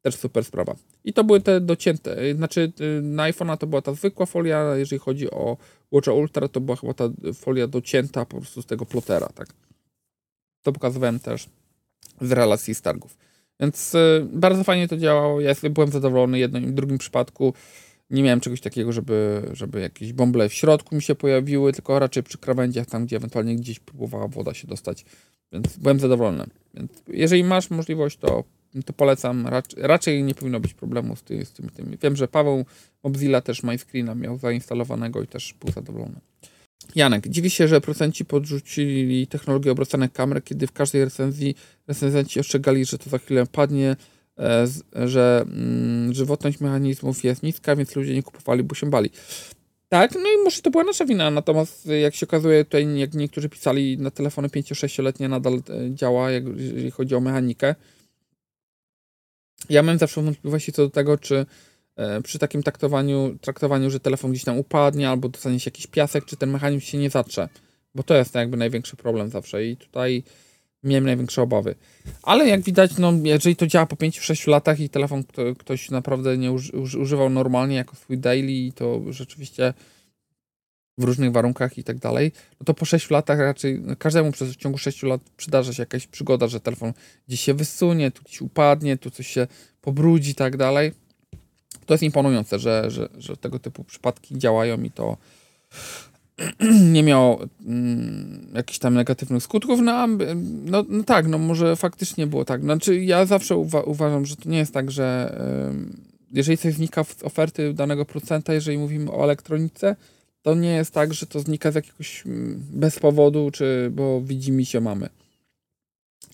też super sprawa. I to były te docięte, znaczy yy, na iPhone'a to była ta zwykła folia, jeżeli chodzi o Watcha Ultra, to była chyba ta folia docięta po prostu z tego plotera, tak. To pokazywałem też z relacji z targów. Więc yy, bardzo fajnie to działało, ja byłem zadowolony jednym i drugim przypadku. Nie miałem czegoś takiego, żeby, żeby jakieś bąble w środku mi się pojawiły, tylko raczej przy krawędziach, tam gdzie ewentualnie gdzieś próbowała woda się dostać, więc byłem zadowolony. Więc jeżeli masz możliwość, to, to polecam. Rac- raczej nie powinno być problemu z tym, z tym, tym. Wiem, że Paweł Mobzilla też MyScreena miał zainstalowanego i też był zadowolony. Janek, dziwi się, że producenci podrzucili technologię obrocanych kamer, kiedy w każdej recenzji recenzenci ostrzegali, że to za chwilę padnie, że żywotność mechanizmów jest niska, więc ludzie nie kupowali, bo się bali. Tak, no i może to była nasza wina, natomiast jak się okazuje, tutaj jak niektórzy pisali, na telefony pięcio-sześcioletnie nadal działa, jak, jeżeli chodzi o mechanikę. Ja mam zawsze wątpliwości co do tego, czy e, przy takim traktowaniu, traktowaniu, że telefon gdzieś tam upadnie, albo dostanie się jakiś piasek, czy ten mechanizm się nie zatrze, bo to jest jakby największy problem zawsze i tutaj miałem największe obawy. Ale jak widać, no, jeżeli to działa po pięciu sześciu latach i telefon kto, ktoś naprawdę nie uży, używał normalnie jako swój daily, to rzeczywiście w różnych warunkach i tak dalej, no to po sześciu latach raczej no, każdemu przez w ciągu sześciu lat przydarza się jakaś przygoda, że telefon gdzieś się wysunie, tu gdzieś upadnie, tu coś się pobrudzi i tak dalej. To jest imponujące, że, że, że tego typu przypadki działają i to nie miało mm, jakichś tam negatywnych skutków, no, no, no tak, no może faktycznie było tak. Znaczy ja zawsze uwa- uważam, że to nie jest tak, że y, jeżeli coś znika z oferty danego producenta, jeżeli mówimy o elektronice, to nie jest tak, że to znika z jakiegoś mm, bez powodu, czy bo widzimy się mamy.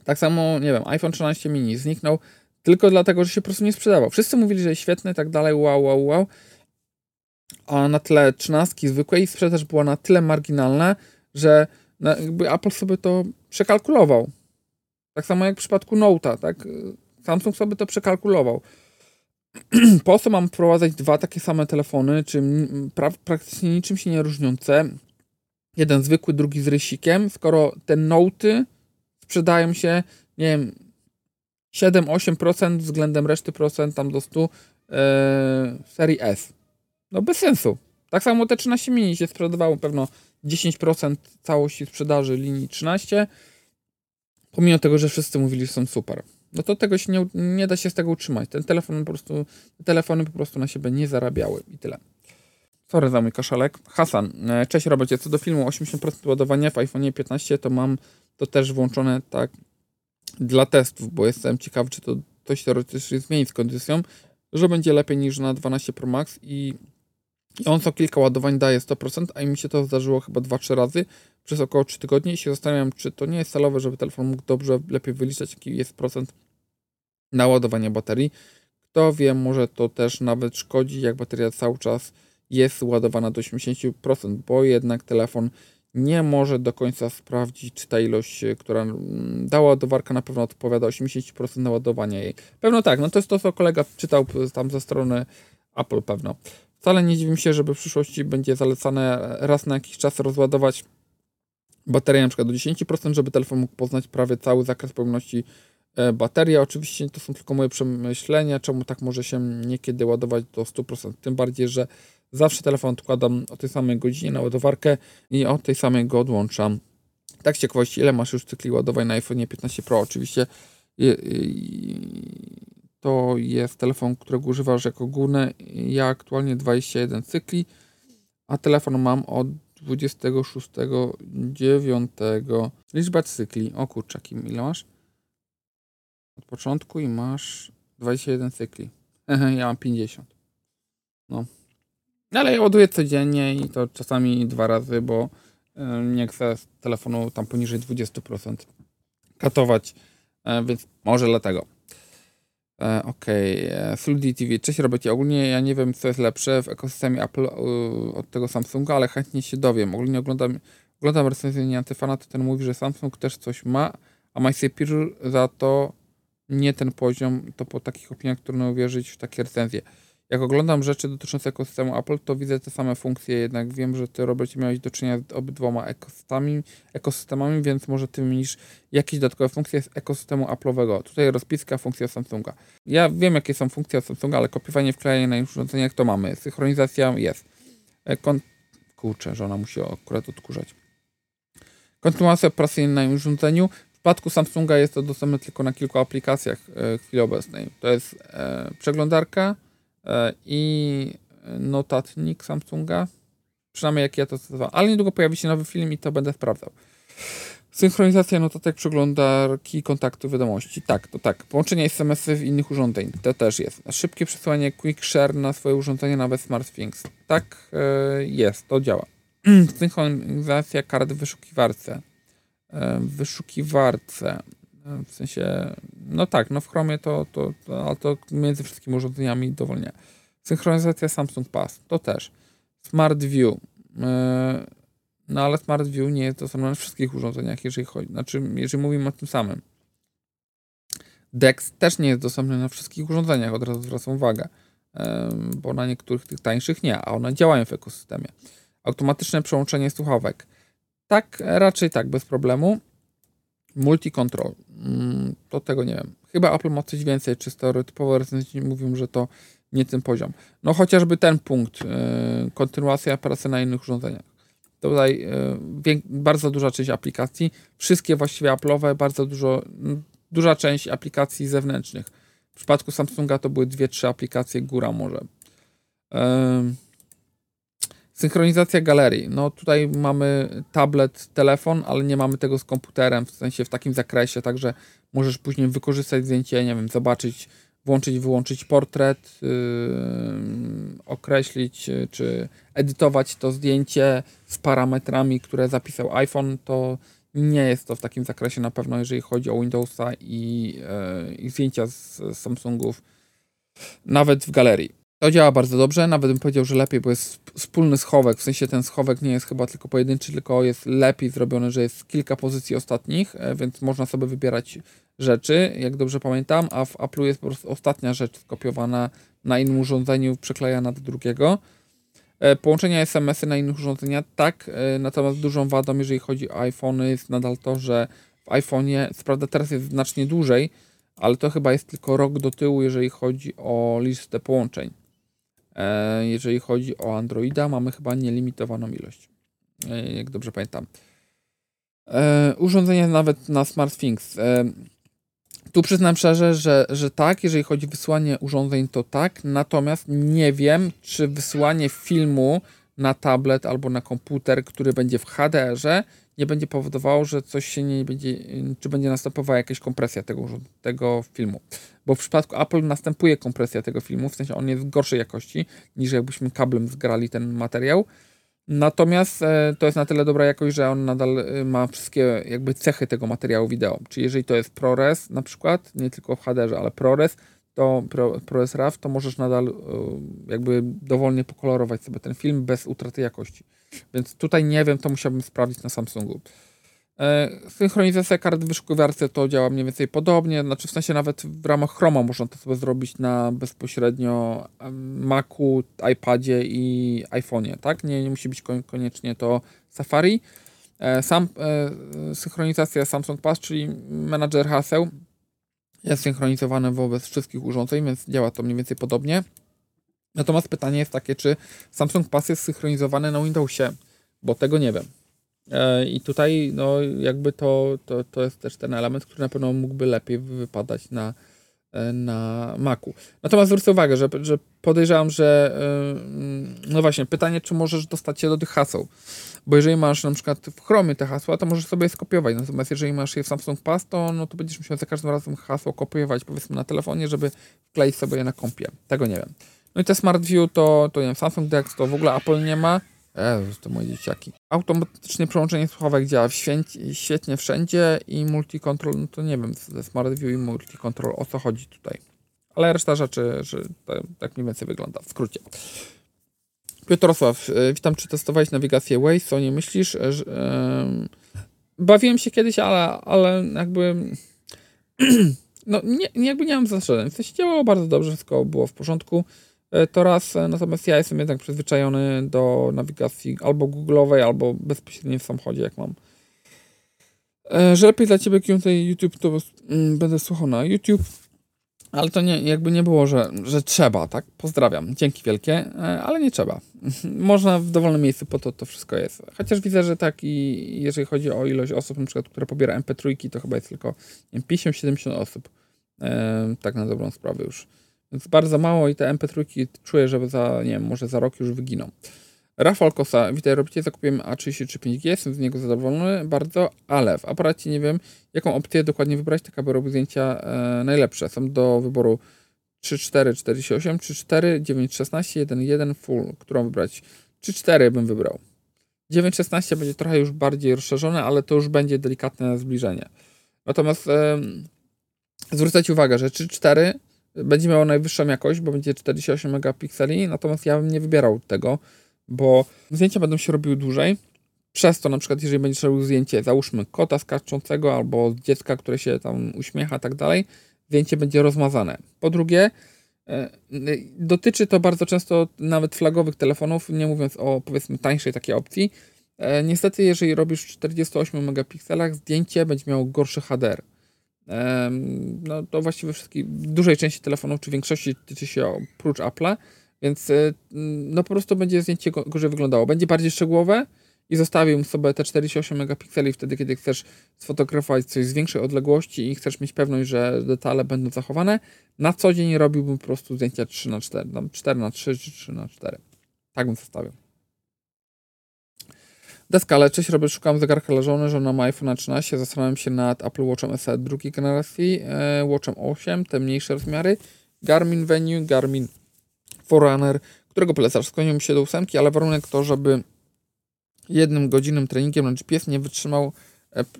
Tak samo, nie wiem, iPhone trzynaście mini zniknął tylko dlatego, że się po prostu nie sprzedawał. Wszyscy mówili, że jest świetny i tak dalej, wow, wow, wow. A na tle trzynastki zwykłej sprzedaż była na tyle marginalna, że jakby Apple sobie to przekalkulował. Tak samo jak w przypadku Note'a, tak? Samsung sobie to przekalkulował. Po co mam wprowadzać dwa takie same telefony, czy pra- praktycznie niczym się nie różniące? Jeden zwykły, drugi z rysikiem, skoro te Note'y sprzedają się, nie wiem, siedem do ośmiu procent względem reszty procent, tam do stu yy, serii S. No bez sensu. Tak samo te trzynaście mini się sprzedawało pewno dziesięć procent całości sprzedaży linii trzynaście, pomimo tego, że wszyscy mówili, że są super. No to tego się nie, nie da się z tego utrzymać. Ten telefon po prostu, te telefony po prostu na siebie nie zarabiały i tyle. Sorry za mój kaszalek. Hasan, cześć Robercie, co do filmu osiemdziesiąt procent ładowania w iPhone'ie piętnaście, to mam to też włączone tak dla testów, bo jestem ciekawy, czy to coś teoretycznie zmieni z kondycją, że będzie lepiej niż na dwanaście Pro Max i I on co kilka ładowań daje sto procent, a mi się to zdarzyło chyba dwa trzy razy przez około trzy tygodnie i się zastanawiam, czy to nie jest celowe, żeby telefon mógł dobrze, lepiej wyliczać, jaki jest procent na ładowanie baterii. Kto wie, może to też nawet szkodzi, jak bateria cały czas jest ładowana do osiemdziesięciu procent, bo jednak telefon nie może do końca sprawdzić, czy ta ilość, która dała ładowarka, na pewno odpowiada osiemdziesiąt procent na ładowanie jej. Pewno tak, no to jest to, co kolega czytał tam ze strony Apple pewno. Wcale nie dziwię się, żeby w przyszłości będzie zalecane raz na jakiś czas rozładować baterię na przykład do dziesięciu procent, żeby telefon mógł poznać prawie cały zakres pojemności baterii. Oczywiście to są tylko moje przemyślenia, czemu tak może się niekiedy ładować do stu procent. Tym bardziej, że zawsze telefon odkładam o tej samej godzinie na ładowarkę i o tej samej go odłączam. Tak z ciekawości, ile masz już cykli ładowań na iPhone piętnaście Pro? Oczywiście to jest telefon, którego używasz jako górny. Ja aktualnie dwadzieścia jeden cykli, a telefon mam od dwudziestego szóstego dziewiątego. Liczba cykli. O kurczaki, ile masz? Od początku i masz dwadzieścia jeden cykli. Ja mam pięćdziesiąt. No. Ale ja ładuję codziennie i to czasami dwa razy, bo nie chcę z telefonu tam poniżej dwudziestu procent katować, więc może dlatego. Okej, okay. Fluidity T V. Cześć Robercie, ogólnie ja nie wiem, co jest lepsze w ekosystemie Apple od tego Samsunga, ale chętnie się dowiem. Ogólnie oglądam, oglądam recenzję Antyfana, to ten mówi, że Samsung też coś ma, a MySeepir za to nie ten poziom, to po takich opiniach trudno uwierzyć w takie recenzje. Jak oglądam rzeczy dotyczące ekosystemu Apple, to widzę te same funkcje, jednak wiem, że ty, Robercie, miałeś do czynienia z obydwoma ekosystemami, ekosystemami, więc może ty wymienisz jakieś dodatkowe funkcje z ekosystemu Apple'owego. Tutaj rozpiska funkcja Samsunga. Ja wiem, jakie są funkcje od Samsunga, ale kopiowanie, wklejanie na urządzeniach to mamy. Synchronizacja jest. Kon... Kurczę, że ona musi akurat odkurzać. Kontynuacja pracy na urządzeniu. W przypadku Samsunga jest to dostępne tylko na kilku aplikacjach w chwili obecnej. To jest e, przeglądarka, i notatnik Samsunga, przynajmniej jak ja to stosowałem, ale niedługo pojawi się nowy film i to będę sprawdzał. Synchronizacja notatek, przeglądarki, kontaktu, wiadomości, tak, to tak. Połączenie S M S-y w innych urządzeń, to też jest. Szybkie przesyłanie Quick Share na swoje urządzenie, nawet SmartThings, tak yy, jest, to działa. Synchronizacja kart w wyszukiwarce, yy, wyszukiwarce, W sensie, no tak, no w Chromie to, to, to, ale to między wszystkimi urządzeniami dowolnie. Synchronizacja Samsung Pass, to też. Smart View. No ale Smart View nie jest dostępne na wszystkich urządzeniach, jeżeli chodzi, znaczy jeżeli mówimy o tym samym. DeX też nie jest dostępny na wszystkich urządzeniach, od razu zwracam uwagę, bo na niektórych tych tańszych nie, a one działają w ekosystemie. Automatyczne przełączenie słuchawek. Tak, raczej tak, bez problemu. Multi-control. To tego nie wiem. Chyba Apple ma coś więcej, czy stereotypowo recenzenci mówią, że to nie ten poziom. No chociażby ten punkt, yy, kontynuacja pracy na innych urządzeniach. Tutaj yy, bardzo duża część aplikacji, wszystkie właściwie Apple'owe, bardzo dużo, yy, duża część aplikacji zewnętrznych. W przypadku Samsunga to były dwie, trzy aplikacje, góra może. Yy. Synchronizacja galerii. No tutaj mamy tablet, telefon, ale nie mamy tego z komputerem, w sensie w takim zakresie, także możesz później wykorzystać zdjęcie, nie wiem, zobaczyć, włączyć, wyłączyć portret, yy, określić, yy, czy edytować to zdjęcie z parametrami, które zapisał iPhone, to nie jest to w takim zakresie na pewno, jeżeli chodzi o Windowsa i, yy, i zdjęcia z, z Samsungów, nawet w galerii. To działa bardzo dobrze, nawet bym powiedział, że lepiej, bo jest wspólny schowek, w sensie ten schowek nie jest chyba tylko pojedynczy, tylko jest lepiej zrobiony, że jest kilka pozycji ostatnich, więc można sobie wybierać rzeczy, jak dobrze pamiętam, a w Apple'u jest po prostu ostatnia rzecz skopiowana na innym urządzeniu, przeklejana do drugiego. Połączenia es em es-y na innych urządzeniach, tak, natomiast dużą wadą, jeżeli chodzi o iPhony, jest nadal to, że w iPhone'ie, co prawda teraz jest znacznie dłużej, ale to chyba jest tylko rok do tyłu, jeżeli chodzi o listę połączeń. Jeżeli chodzi o Androida, mamy chyba nielimitowaną ilość, jak dobrze pamiętam. Urządzenie nawet na SmartThings. Tu przyznam szczerze, że, że tak, jeżeli chodzi o wysyłanie urządzeń, to tak, natomiast nie wiem, czy wysyłanie filmu na tablet albo na komputer, który będzie w H D R ze, nie będzie powodowało, że coś się nie będzie, czy będzie następowała jakaś kompresja tego, tego filmu. Bo w przypadku Apple następuje kompresja tego filmu, w sensie on jest w gorszej jakości, niż jakbyśmy kablem zgrali ten materiał. Natomiast e, to jest na tyle dobra jakość, że on nadal ma wszystkie jakby cechy tego materiału wideo. Czyli jeżeli to jest ProRes na przykład, nie tylko w H D R ze, ale ProRes, to Pro, ProRes RAW, to możesz nadal e, jakby dowolnie pokolorować sobie ten film bez utraty jakości. Więc tutaj nie wiem, to musiałbym sprawdzić na Samsungu. Synchronizacja kart w wyszukiwarce to działa mniej więcej podobnie, znaczy w sensie nawet w ramach Chroma można to sobie zrobić na bezpośrednio Macu, iPadzie i iPhone'ie, tak? Nie, nie musi być koniecznie to Safari. Sam, synchronizacja Samsung Pass, czyli menadżer haseł, jest synchronizowany wobec wszystkich urządzeń, więc działa to mniej więcej podobnie. Natomiast pytanie jest takie, czy Samsung Pass jest synchronizowany na Windowsie, bo tego nie wiem. I tutaj no jakby to, to, to jest też ten element, który na pewno mógłby lepiej wypadać na, na Macu. Natomiast zwrócę uwagę, że, że podejrzewam, że no właśnie pytanie, czy możesz dostać się do tych haseł, bo jeżeli masz na przykład w Chromie te hasła, to możesz sobie je skopiować, natomiast jeżeli masz je w Samsung Pass, to, no, to będziesz musiał za każdym razem hasło kopiować, powiedzmy na telefonie, żeby wkleić sobie je na kompie, tego nie wiem. No i te Smart View to, to nie wiem, Samsung DeX to w ogóle Apple nie ma. Jezus, to moje dzieciaki. Automatyczne przełączenie słuchawek działa święci, świetnie wszędzie i multi-control, no to nie wiem, ze Smart View i multi-control o co chodzi tutaj. Ale reszta rzeczy, że to, tak mniej więcej wygląda, w skrócie. Piotrosław, witam, czy testowałeś nawigację Waze, co nie myślisz? Że, yy, bawiłem się kiedyś, ale, ale jakby... no nie, jakby nie mam zastrzeżeń. W sensie działało bardzo dobrze, wszystko było w porządku. To raz, natomiast ja jestem jednak przyzwyczajony do nawigacji albo google'owej, albo bezpośrednio w samochodzie, jak mam. Że lepiej dla Ciebie kierunek YouTube, to będę słuchał na YouTube, ale to nie, jakby nie było, że, że trzeba, tak? Pozdrawiam, dzięki wielkie, ale nie trzeba. Można w dowolnym miejscu, po to to wszystko jest. Chociaż widzę, że tak i jeżeli chodzi o ilość osób, na przykład, które pobiera em pe trzy, to chyba jest tylko pięćdziesiąt siedemdziesiąt osób. Tak na dobrą sprawę już. Więc bardzo mało i te em pe trzy czuję, że za, nie wiem, może za rok już wyginą. Rafał Kosa, witaj, robicie, zakupiłem A trzydzieści trzy pięć G, jestem z niego zadowolony bardzo, ale w aparacie nie wiem, jaką opcję dokładnie wybrać, tak aby robił zdjęcia e, najlepsze. Są do wyboru trzy cztery czterdzieści osiem, trzy cztery, dziewięć szesnaście, jeden jeden Full, którą wybrać. trzy cztery bym wybrał. dziewięć szesnaście będzie trochę już bardziej rozszerzone, ale to już będzie delikatne zbliżenie. Natomiast e, zwrócać uwagę, że trzy cztery będzie miało najwyższą jakość, bo będzie czterdzieści osiem megapikseli, natomiast ja bym nie wybierał tego, bo zdjęcia będą się robiły dłużej. Przez to na przykład, jeżeli będziesz robił zdjęcie, załóżmy kota skarczącego albo dziecka, które się tam uśmiecha i tak dalej, zdjęcie będzie rozmazane. Po drugie, e, dotyczy to bardzo często nawet flagowych telefonów, nie mówiąc o, powiedzmy, tańszej takiej opcji. E, niestety, jeżeli robisz w czterdziestu ośmiu megapikselach, zdjęcie będzie miało gorszy H D R. E, no to właściwie wszystkich, dużej części telefonów, czy większości tyczy się oprócz Apple'a, więc e, no po prostu będzie zdjęcie gorzej wyglądało. Będzie bardziej szczegółowe i zostawił sobie te czterdzieści osiem megapikseli wtedy, kiedy chcesz sfotografować coś z większej odległości i chcesz mieć pewność, że detale będą zachowane. Na co dzień robiłbym po prostu zdjęcia trzy na cztery, tam cztery na trzy czy trzy na cztery. Tak bym zostawił. Deska, ale cześć Robert, szukam zegarka leżony, że ona ma iPhone trzynaście, zastanawiam się nad Apple Watchem S E drugiej generacji, e, Watchem osiem, te mniejsze rozmiary, Garmin Venue, Garmin Forerunner, którego polecasz, skłonił mi się do ósemki, ale warunek to, żeby jednym godzinnym treningiem na G P S nie wytrzymał,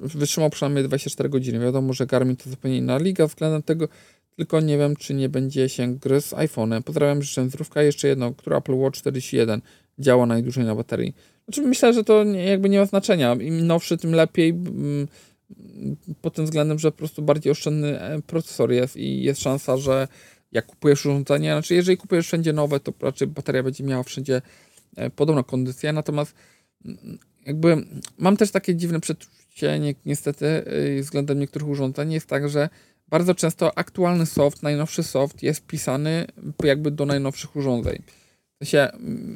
wytrzymał przynajmniej dwadzieścia cztery godziny. Wiadomo, że Garmin to zupełnie inna liga względem tego, tylko nie wiem, czy nie będzie się gryzł z iPhone'em. Pozdrawiam, życzę zdrówka. Jeszcze jedno, które Apple Watch czterdzieści jeden działa najdłużej na baterii. Znaczy, myślę, że to jakby nie ma znaczenia. Im nowszy, tym lepiej, pod tym względem, że po prostu bardziej oszczędny procesor jest i jest szansa, że jak kupujesz urządzenie, znaczy jeżeli kupujesz wszędzie nowe, to raczej bateria będzie miała wszędzie podobną kondycję. Natomiast jakby mam też takie dziwne przeczucie, ni- niestety, yy, względem niektórych urządzeń jest tak, że bardzo często aktualny soft, najnowszy soft jest pisany jakby do najnowszych urządzeń. W sensie,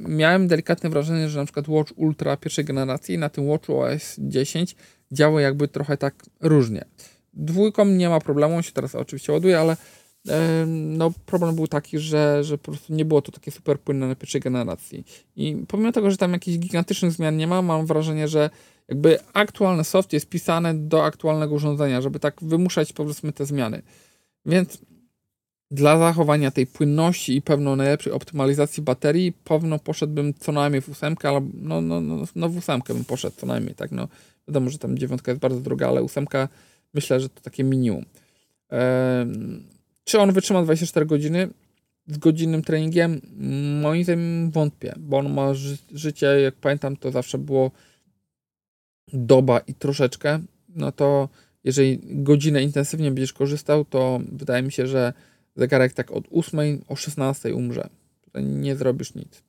miałem delikatne wrażenie, że na przykład Watch Ultra pierwszej generacji na tym Watchu O S dziesięć działa jakby trochę tak różnie. Dwójką nie ma problemu, on się teraz oczywiście ładuje, ale yy, no, problem był taki, że, że po prostu nie było to takie super płynne na pierwszej generacji. I pomimo tego, że tam jakichś gigantycznych zmian nie ma, mam wrażenie, że jakby aktualny soft jest pisany do aktualnego urządzenia, żeby tak wymuszać, powiedzmy, te zmiany. Więc dla zachowania tej płynności i pewno najlepszej optymalizacji baterii pewno poszedłbym co najmniej w ósemkę, ale no, no, no, no w ósemkę bym poszedł co najmniej, tak, no wiadomo, że tam dziewiątka jest bardzo droga, ale ósemka myślę, że to takie minimum. Ehm, czy on wytrzyma dwadzieścia cztery godziny z godzinnym treningiem? Moim zdaniem wątpię, bo on ma ży- życie, jak pamiętam, to zawsze było doba i troszeczkę, no to jeżeli godzinę intensywnie będziesz korzystał, to wydaje mi się, że zegarek tak od ósmej o szesnastej umrze. Nie zrobisz nic.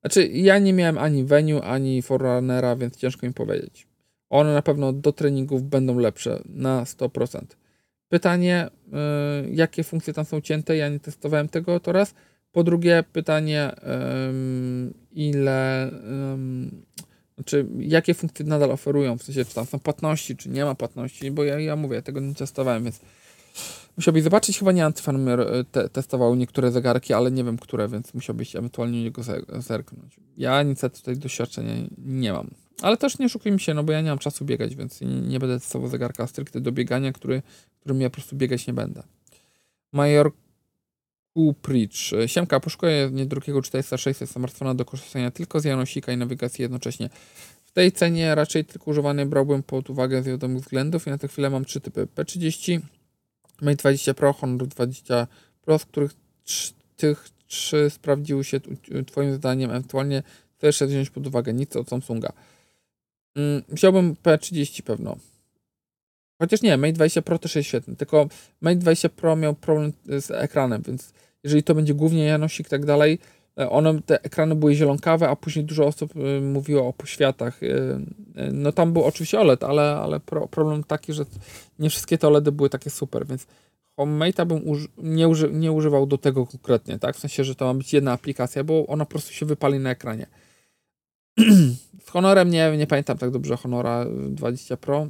Znaczy, ja nie miałem ani Venue, ani Forerunnera, więc ciężko mi powiedzieć. One na pewno do treningów będą lepsze na sto procent. Pytanie, y, jakie funkcje tam są ucięte? Ja nie testowałem tego teraz. Po drugie, pytanie, y, ile... Y, Czy jakie funkcje nadal oferują, w sensie czy tam są płatności, czy nie ma płatności, bo ja, ja mówię, tego nie testowałem, więc musiałbyś zobaczyć, chyba nie Antyfarmer te, testował niektóre zegarki, ale nie wiem które, więc musiałbyś ewentualnie niego zerknąć. Ja niestety tutaj doświadczenia nie mam, ale też nie oszukujmy się, no bo ja nie mam czasu biegać, więc nie będę testował zegarka stricte do biegania, który, którym ja po prostu biegać nie będę. Major Upricz. Siemka, poszukuję niedrogiego czterysta sześćset smartfona do korzystania tylko z janosika i nawigacji jednocześnie. W tej cenie raczej tylko używany brałbym pod uwagę z wiadomych względów i na tę chwilę mam trzy typy. P trzydzieści, Mate dwadzieścia Pro, Honor dwadzieścia Pro, z których trz, tych trzy sprawdziły się twoim zdaniem, ewentualnie to jeszcze wziąć pod uwagę, nic od Samsunga. Hmm, wziąłbym P trzydzieści pewno. Chociaż nie, Mate dwadzieścia Pro też jest świetny, tylko Mate dwadzieścia Pro miał problem z ekranem, więc jeżeli to będzie głównie janosik i tak dalej, one, te ekrany były zielonkawe, a później dużo osób y, mówiło o poświatach. Y, no tam był oczywiście O L E D, ale, ale pro, problem taki, że nie wszystkie te O L E D y były takie super, więc Mate'a bym uży- nie, uży- nie używał do tego konkretnie, tak? W sensie, że to ma być jedna aplikacja, bo ona po prostu się wypali na ekranie. Z Honorem nie, nie pamiętam tak dobrze Honora dwadzieścia Pro.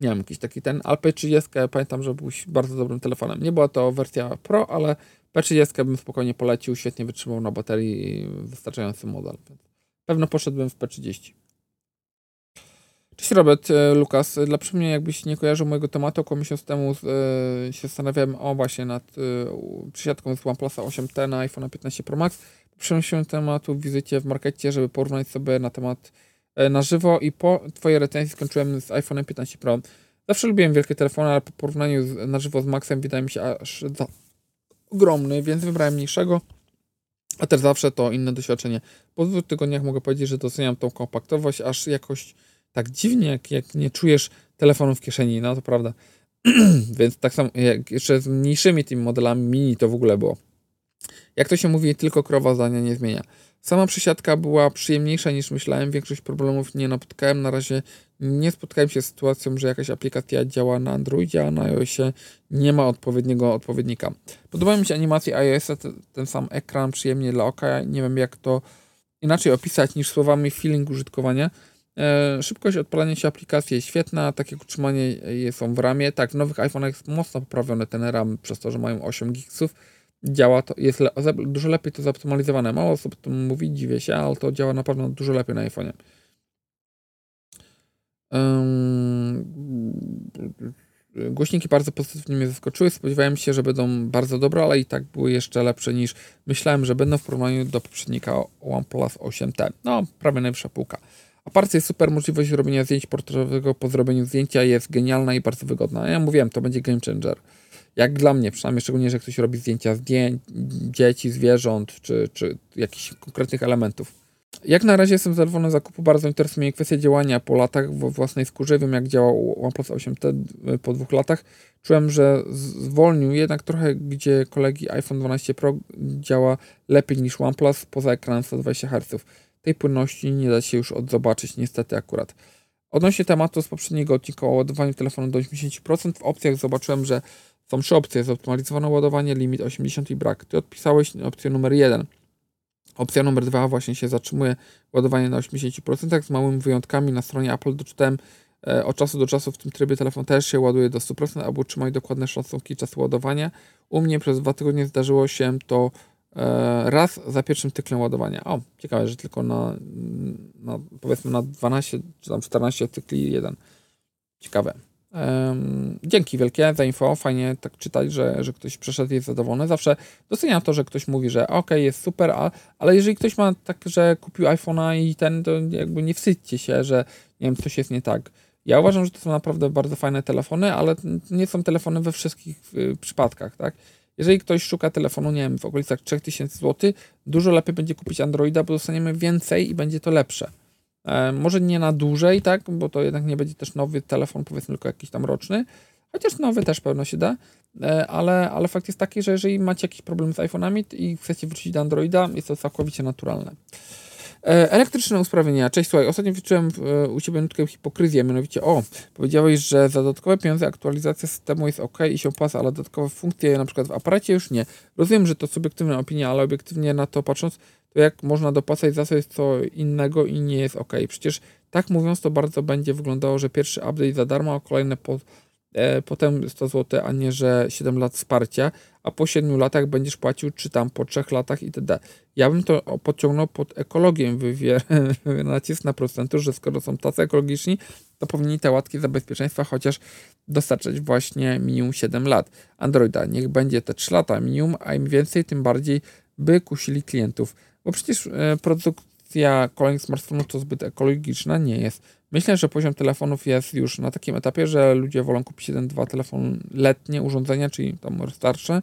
Nie wiem, jakiś taki ten, ale P trzydzieści pamiętam, że był bardzo dobrym telefonem. Nie była to wersja Pro, ale P trzydzieści bym spokojnie polecił, świetnie wytrzymał na baterii wystarczający model. Pewno poszedłbym w P trzydzieści. Cześć Robert, Lukas. Dla przypomnienia, jakbyś nie kojarzył mojego tematu, około miesiąc temu yy, się zastanawiałem o właśnie nad yy, przysiadką z OnePlusa osiem T na iPhone piętnaście Pro Max. Przyjąłem się tematu w wizycie w markecie, żeby porównać sobie na temat na żywo i po twojej recenzji skończyłem z iPhone'em piętnaście Pro. Zawsze lubiłem wielkie telefony, ale po porównaniu z, na żywo z Maxem wydaje mi się aż za ogromny, więc wybrałem mniejszego. A też zawsze to inne doświadczenie. Po dwóch tygodniach mogę powiedzieć, że doceniam tą kompaktowość, aż jakoś tak dziwnie, jak, jak nie czujesz telefonu w kieszeni, no to prawda. Więc tak samo, jak jeszcze z mniejszymi tymi modelami mini to w ogóle było. Jak to się mówi, tylko krowa zdania nie zmienia. Sama przesiadka była przyjemniejsza niż myślałem, większość problemów nie napotkałem, na razie nie spotkałem się z sytuacją, że jakaś aplikacja działa na Androidzie, a na iOSie nie ma odpowiedniego odpowiednika. Podobały mi się animacje iOSa, ten sam ekran, przyjemnie dla oka, nie wiem jak to inaczej opisać niż słowami feeling użytkowania. Szybkość odpalania się aplikacji jest świetna, takie utrzymanie je są w ramie. Tak, w nowych iPhone'ach jest mocno poprawione ten RAM przez to, że mają osiem gigabajtów. Działa to, jest le, dużo lepiej to zoptymalizowane. Mało osób o tym mówi, dziwię się, ale to działa na pewno dużo lepiej na iPhone'ie. Um, głośniki bardzo pozytywnie mnie zaskoczyły. Spodziewałem się, że będą bardzo dobre, ale i tak były jeszcze lepsze niż myślałem, że będą w porównaniu do poprzednika OnePlus osiem T. No, prawie najwyższa półka. Aparacie jest super, możliwość robienia zdjęć portretowego po zrobieniu zdjęcia jest genialna i bardzo wygodna. Ja mówiłem, to będzie game changer. Jak dla mnie, przynajmniej szczególnie, że ktoś robi zdjęcia zdjęć, dzieci, zwierząt, czy, czy jakichś konkretnych elementów. Jak na razie jestem zadowolony z zakupu, bardzo interesuje mnie kwestia działania po latach we własnej skórze. Wiem, jak działał OnePlus osiem T po dwóch latach. Czułem, że zwolnił jednak trochę, gdzie kolegi iPhone dwanaście Pro działa lepiej niż OnePlus poza ekranem sto dwadzieścia herców. Tej płynności nie da się już odzobaczyć, niestety akurat. Odnośnie tematu z poprzedniego odcinka o ładowaniu telefonu do osiemdziesięciu procent w opcjach zobaczyłem, że są trzy opcje, zoptymalizowane ładowanie, limit osiemdziesiąt i brak. Ty odpisałeś opcję numer jeden. Opcja numer dwa właśnie się zatrzymuje ładowanie na osiemdziesięciu procent z małymi wyjątkami. Na stronie Apple doczytałem e, od czasu do czasu w tym trybie telefon też się ładuje do stu procent, aby utrzymać dokładne szacunki czasu ładowania. U mnie przez dwa tygodnie zdarzyło się to e, raz za pierwszym cyklem ładowania. O, ciekawe, że tylko na, na powiedzmy na dwanaście czy tam czternaście cykli jeden. Ciekawe. Um, dzięki wielkie za info, fajnie tak czytać, że, że ktoś przeszedł i jest zadowolony. Zawsze doceniam to, że ktoś mówi, że ok, jest super, a, ale jeżeli ktoś ma tak, że kupił iPhone'a i ten, to jakby nie wstydźcie się, że nie wiem, coś jest nie tak. Ja uważam, że to są naprawdę bardzo fajne telefony, ale nie są telefony we wszystkich y, przypadkach, tak? Jeżeli ktoś szuka telefonu, nie wiem, w okolicach trzy tysiące złotych, dużo lepiej będzie kupić Androida, bo dostaniemy więcej i będzie to lepsze. E, może nie na dłużej, tak, bo to jednak nie będzie też nowy telefon, powiedzmy tylko jakiś tam roczny, chociaż nowy też pewno się da, e, ale, ale fakt jest taki, że jeżeli macie jakiś problem z iPhone'ami i chcecie wrócić do Androida, jest to całkowicie naturalne. E, elektryczne usprawnienia. Cześć, słuchaj, ostatnio wyczułem e, u Ciebie nutkę hipokryzji, mianowicie o, powiedziałeś, że za dodatkowe pieniądze aktualizacja systemu jest ok i się opłaca, ale dodatkowe funkcje na przykład w aparacie już nie. Rozumiem, że to subiektywna opinia, ale obiektywnie na to patrząc, to jak można dopasać za coś co innego i nie jest ok. Przecież tak mówiąc to bardzo będzie wyglądało, że pierwszy update za darmo, a kolejne po, e, potem sto złotych, a nie, że siedem lat wsparcia, a po siedmiu latach będziesz płacił, czy tam po trzech latach itd. Ja bym to podciągnął pod ekologię, wywiera nacisk na producentów, że skoro są tacy ekologiczni, to powinni te łatki za bezpieczeństwa chociaż dostarczać właśnie minimum siedem lat. Androida niech będzie te trzy lata minimum, a im więcej, tym bardziej by kusili klientów. Bo przecież produkcja kolejnych smartfonów to zbyt ekologiczna nie jest. Myślę, że poziom telefonów jest już na takim etapie, że ludzie wolą kupić jeden dwa telefon letnie urządzenia, czyli tam starsze,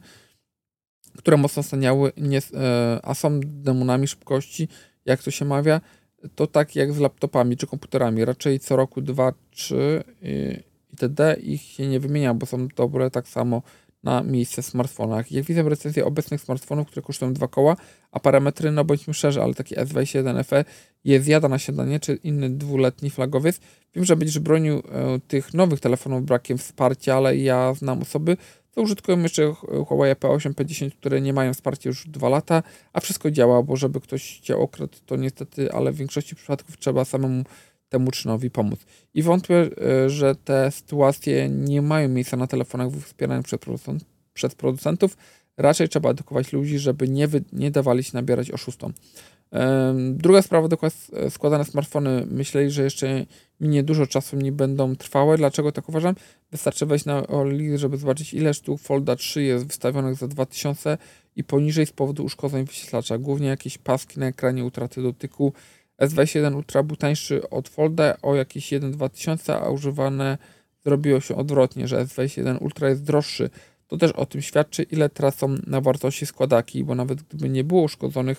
które mocno staniały, nie, a są demonami szybkości, jak to się mawia, to tak jak z laptopami czy komputerami. Raczej co roku dwa trzy itd. ich się nie wymienia, bo są dobre tak samo na miejsce w smartfonach. Jak widzę recenzję obecnych smartfonów, które kosztują dwa koła, a parametry, no bądźmy szczerzy, ale taki S dwadzieścia jeden F E je zjada na śniadanie, czy inny dwuletni flagowiec. Wiem, że będziesz bronił e, tych nowych telefonów brakiem wsparcia, ale ja znam osoby, co użytkują jeszcze Huawei P osiemset pięćdziesiąt, które nie mają wsparcia już dwa lata, a wszystko działa, bo żeby ktoś cię okradł, to niestety, ale w większości przypadków trzeba samemu temu czynowi pomóc. I wątpię, że te sytuacje nie mają miejsca na telefonach wspieranych przez, producent, przez producentów. Raczej trzeba edukować ludzi, żeby nie, wy, nie dawali się nabierać oszustom. Ym, druga sprawa, dokładnie składane smartfony. Myśleli, że jeszcze minie dużo czasu, nie będą trwałe. Dlaczego tak uważam? Wystarczy wejść na O L E D, żeby zobaczyć, ile sztuk Folda trzy jest wystawionych za dwa tysiące i poniżej z powodu uszkodzeń wyświetlacza. Głównie jakieś paski na ekranie, utraty dotyku, S dwadzieścia jeden Ultra był tańszy od Folda o jakieś jeden do dwóch tysięcy, a używane zrobiło się odwrotnie, że S dwadzieścia jeden Ultra jest droższy. To też o tym świadczy, ile tracą na wartości składaki, bo nawet gdyby nie było uszkodzonych,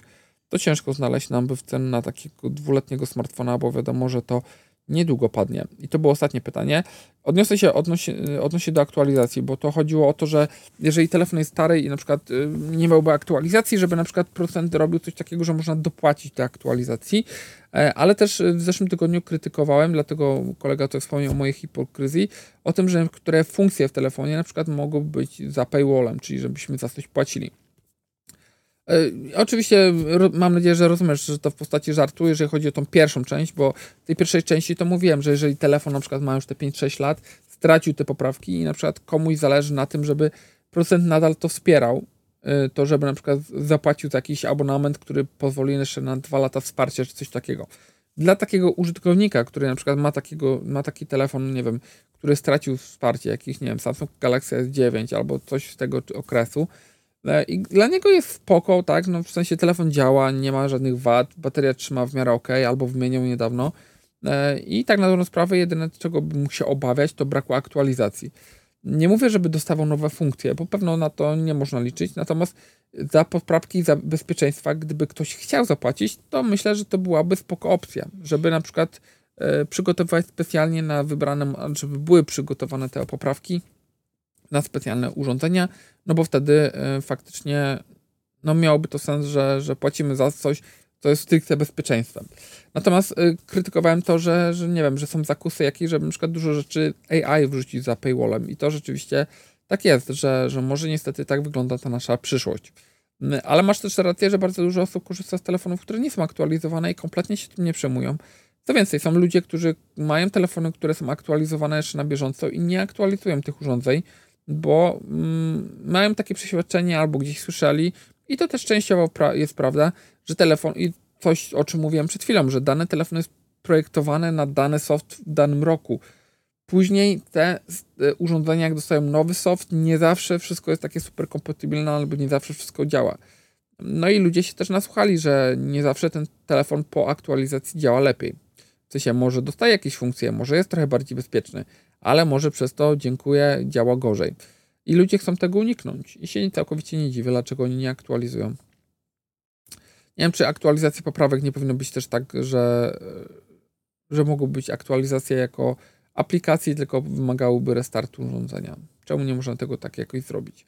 to ciężko znaleźć nam by w cen na takiego dwuletniego smartfona, bo wiadomo, że to niedługo padnie. I to było ostatnie pytanie. Odniosę się odnośnie, odnośnie do aktualizacji, bo to chodziło o to, że jeżeli telefon jest stary i na przykład nie miałby aktualizacji, żeby na przykład producent robił coś takiego, że można dopłacić do aktualizacji, ale też w zeszłym tygodniu krytykowałem, dlatego kolega to wspomniał o mojej hipokryzji, o tym, że które funkcje w telefonie na przykład mogą być za paywallem, czyli żebyśmy za coś płacili. Oczywiście mam nadzieję, że rozumiesz, że to w postaci żartu, jeżeli chodzi o tą pierwszą część, bo w tej pierwszej części to mówiłem, że jeżeli telefon na przykład ma już te pięć sześć lat, stracił te poprawki i na przykład komuś zależy na tym, żeby producent nadal to wspierał, to żeby na przykład zapłacił za jakiś abonament, który pozwoli jeszcze na dwa lata wsparcia czy coś takiego. Dla takiego użytkownika, który na przykład ma, takiego, ma taki telefon, nie wiem, który stracił wsparcie jakiś, nie wiem, Samsung Galaxy S dziewięć albo coś z tego okresu, i dla niego jest spoko, tak? No, w sensie telefon działa, nie ma żadnych wad, bateria trzyma w miarę ok, albo wymienił niedawno. I tak na dobrą sprawę jedyne, czego bym mógł się obawiać, to braku aktualizacji. Nie mówię, żeby dostawał nowe funkcje, bo pewno na to nie można liczyć, natomiast za poprawki za bezpieczeństwa, gdyby ktoś chciał zapłacić, to myślę, że to byłaby spoko opcja, żeby na przykład e, przygotować specjalnie na wybrane, żeby były przygotowane te poprawki na specjalne urządzenia, no bo wtedy y, faktycznie no miałoby to sens, że, że płacimy za coś, co jest stricte bezpieczeństwem. Natomiast y, krytykowałem to, że, że nie wiem, że są zakusy jakieś, żeby na przykład dużo rzeczy A I wrzucić za paywallem i to rzeczywiście tak jest, że, że może niestety tak wygląda ta nasza przyszłość. Y, ale masz też rację, że bardzo dużo osób korzysta z telefonów, które nie są aktualizowane i kompletnie się tym nie przejmują. Co więcej, są ludzie, którzy mają telefony, które są aktualizowane jeszcze na bieżąco i nie aktualizują tych urządzeń, bo mm, mają takie przeświadczenie albo gdzieś słyszeli i to też częściowo pra- jest prawda, że telefon i coś, o czym mówiłem przed chwilą, że dany telefon jest projektowany na dany soft w danym roku. Później te y, urządzenia, jak dostają nowy soft, nie zawsze wszystko jest takie super kompatybilne albo nie zawsze wszystko działa. No i ludzie się też nasłuchali, że nie zawsze ten telefon po aktualizacji działa lepiej. W sensie może dostaje jakieś funkcje, może jest trochę bardziej bezpieczny, ale może przez to, dziękuję, działa gorzej. I ludzie chcą tego uniknąć. I się całkowicie nie dziwię, dlaczego oni nie aktualizują. Nie wiem, czy aktualizacja poprawek nie powinno być też tak, że, że mogą być aktualizacje jako aplikacji, tylko wymagałyby restartu urządzenia. Czemu nie można tego tak jakoś zrobić?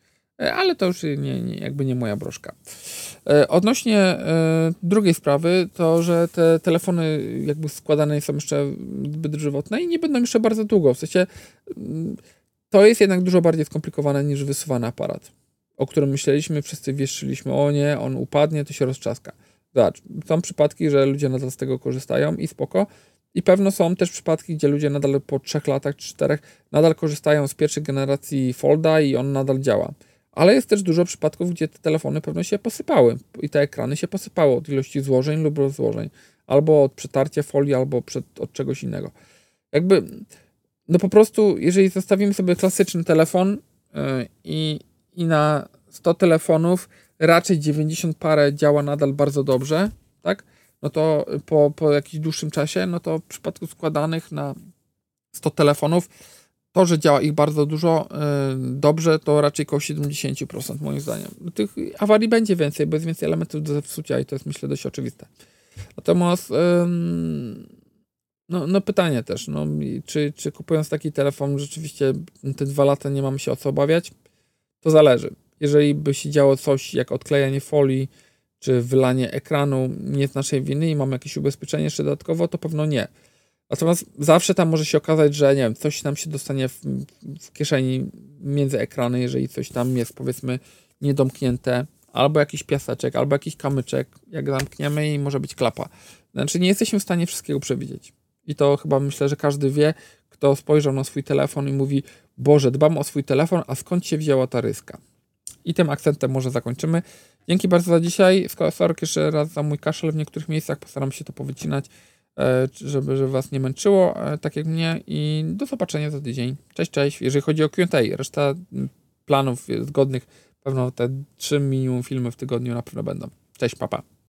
Ale to już nie, nie, jakby nie moja broszka. Odnośnie drugiej sprawy, to że te telefony jakby składane są jeszcze zbyt żywotne i nie będą jeszcze bardzo długo. W sensie to jest jednak dużo bardziej skomplikowane niż wysuwany aparat, o którym myśleliśmy, wszyscy wieszyliśmy, o nie, on upadnie, to się rozczaska. Zobacz, są przypadki, że ludzie nadal z tego korzystają i spoko. I pewno są też przypadki, gdzie ludzie nadal po trzech latach, czterech, nadal korzystają z pierwszej generacji Folda i on nadal działa. Ale jest też dużo przypadków, gdzie te telefony pewno się posypały i te ekrany się posypały od ilości złożeń lub rozłożeń, albo od przetarcia folii, albo przed, od czegoś innego. Jakby, no po prostu, jeżeli zostawimy sobie klasyczny telefon yy, i, i na sto telefonów raczej dziewięćdziesiąt parę działa nadal bardzo dobrze, tak? No to po, po jakimś dłuższym czasie, no to w przypadku składanych na sto telefonów, to, że działa ich bardzo dużo, yy, dobrze, to raczej koło siedemdziesiąt procent moim zdaniem. Tych awarii będzie więcej, bo jest więcej elementów do zepsucia i to jest, myślę, dość oczywiste. Natomiast yy, no, no pytanie też, no, czy, czy kupując taki telefon rzeczywiście te dwa lata nie mamy się o co obawiać? To zależy. Jeżeli by się działo coś jak odklejanie folii, czy wylanie ekranu nie z naszej winy i mamy jakieś ubezpieczenie jeszcze dodatkowo, to pewno nie. Natomiast zawsze tam może się okazać, że nie wiem, coś nam się dostanie w, w kieszeni między ekrany, jeżeli coś tam jest, powiedzmy, niedomknięte, albo jakiś piaseczek, albo jakiś kamyczek, jak zamkniemy i może być klapa. Znaczy nie jesteśmy w stanie wszystkiego przewidzieć. I to chyba myślę, że każdy wie, kto spojrzał na swój telefon i mówi, Boże, dbam o swój telefon, a skąd się wzięła ta ryska? I tym akcentem może zakończymy. Dzięki bardzo za dzisiaj. Sorry jeszcze raz za mój kaszel w niektórych miejscach, postaram się to powycinać, żeby, żeby was nie męczyło, tak jak mnie i do zobaczenia za tydzień. Cześć, cześć. Jeżeli chodzi o Q and A, reszta planów zgodnych, pewno te trzy minimum filmy w tygodniu na pewno będą. Cześć, pa, pa.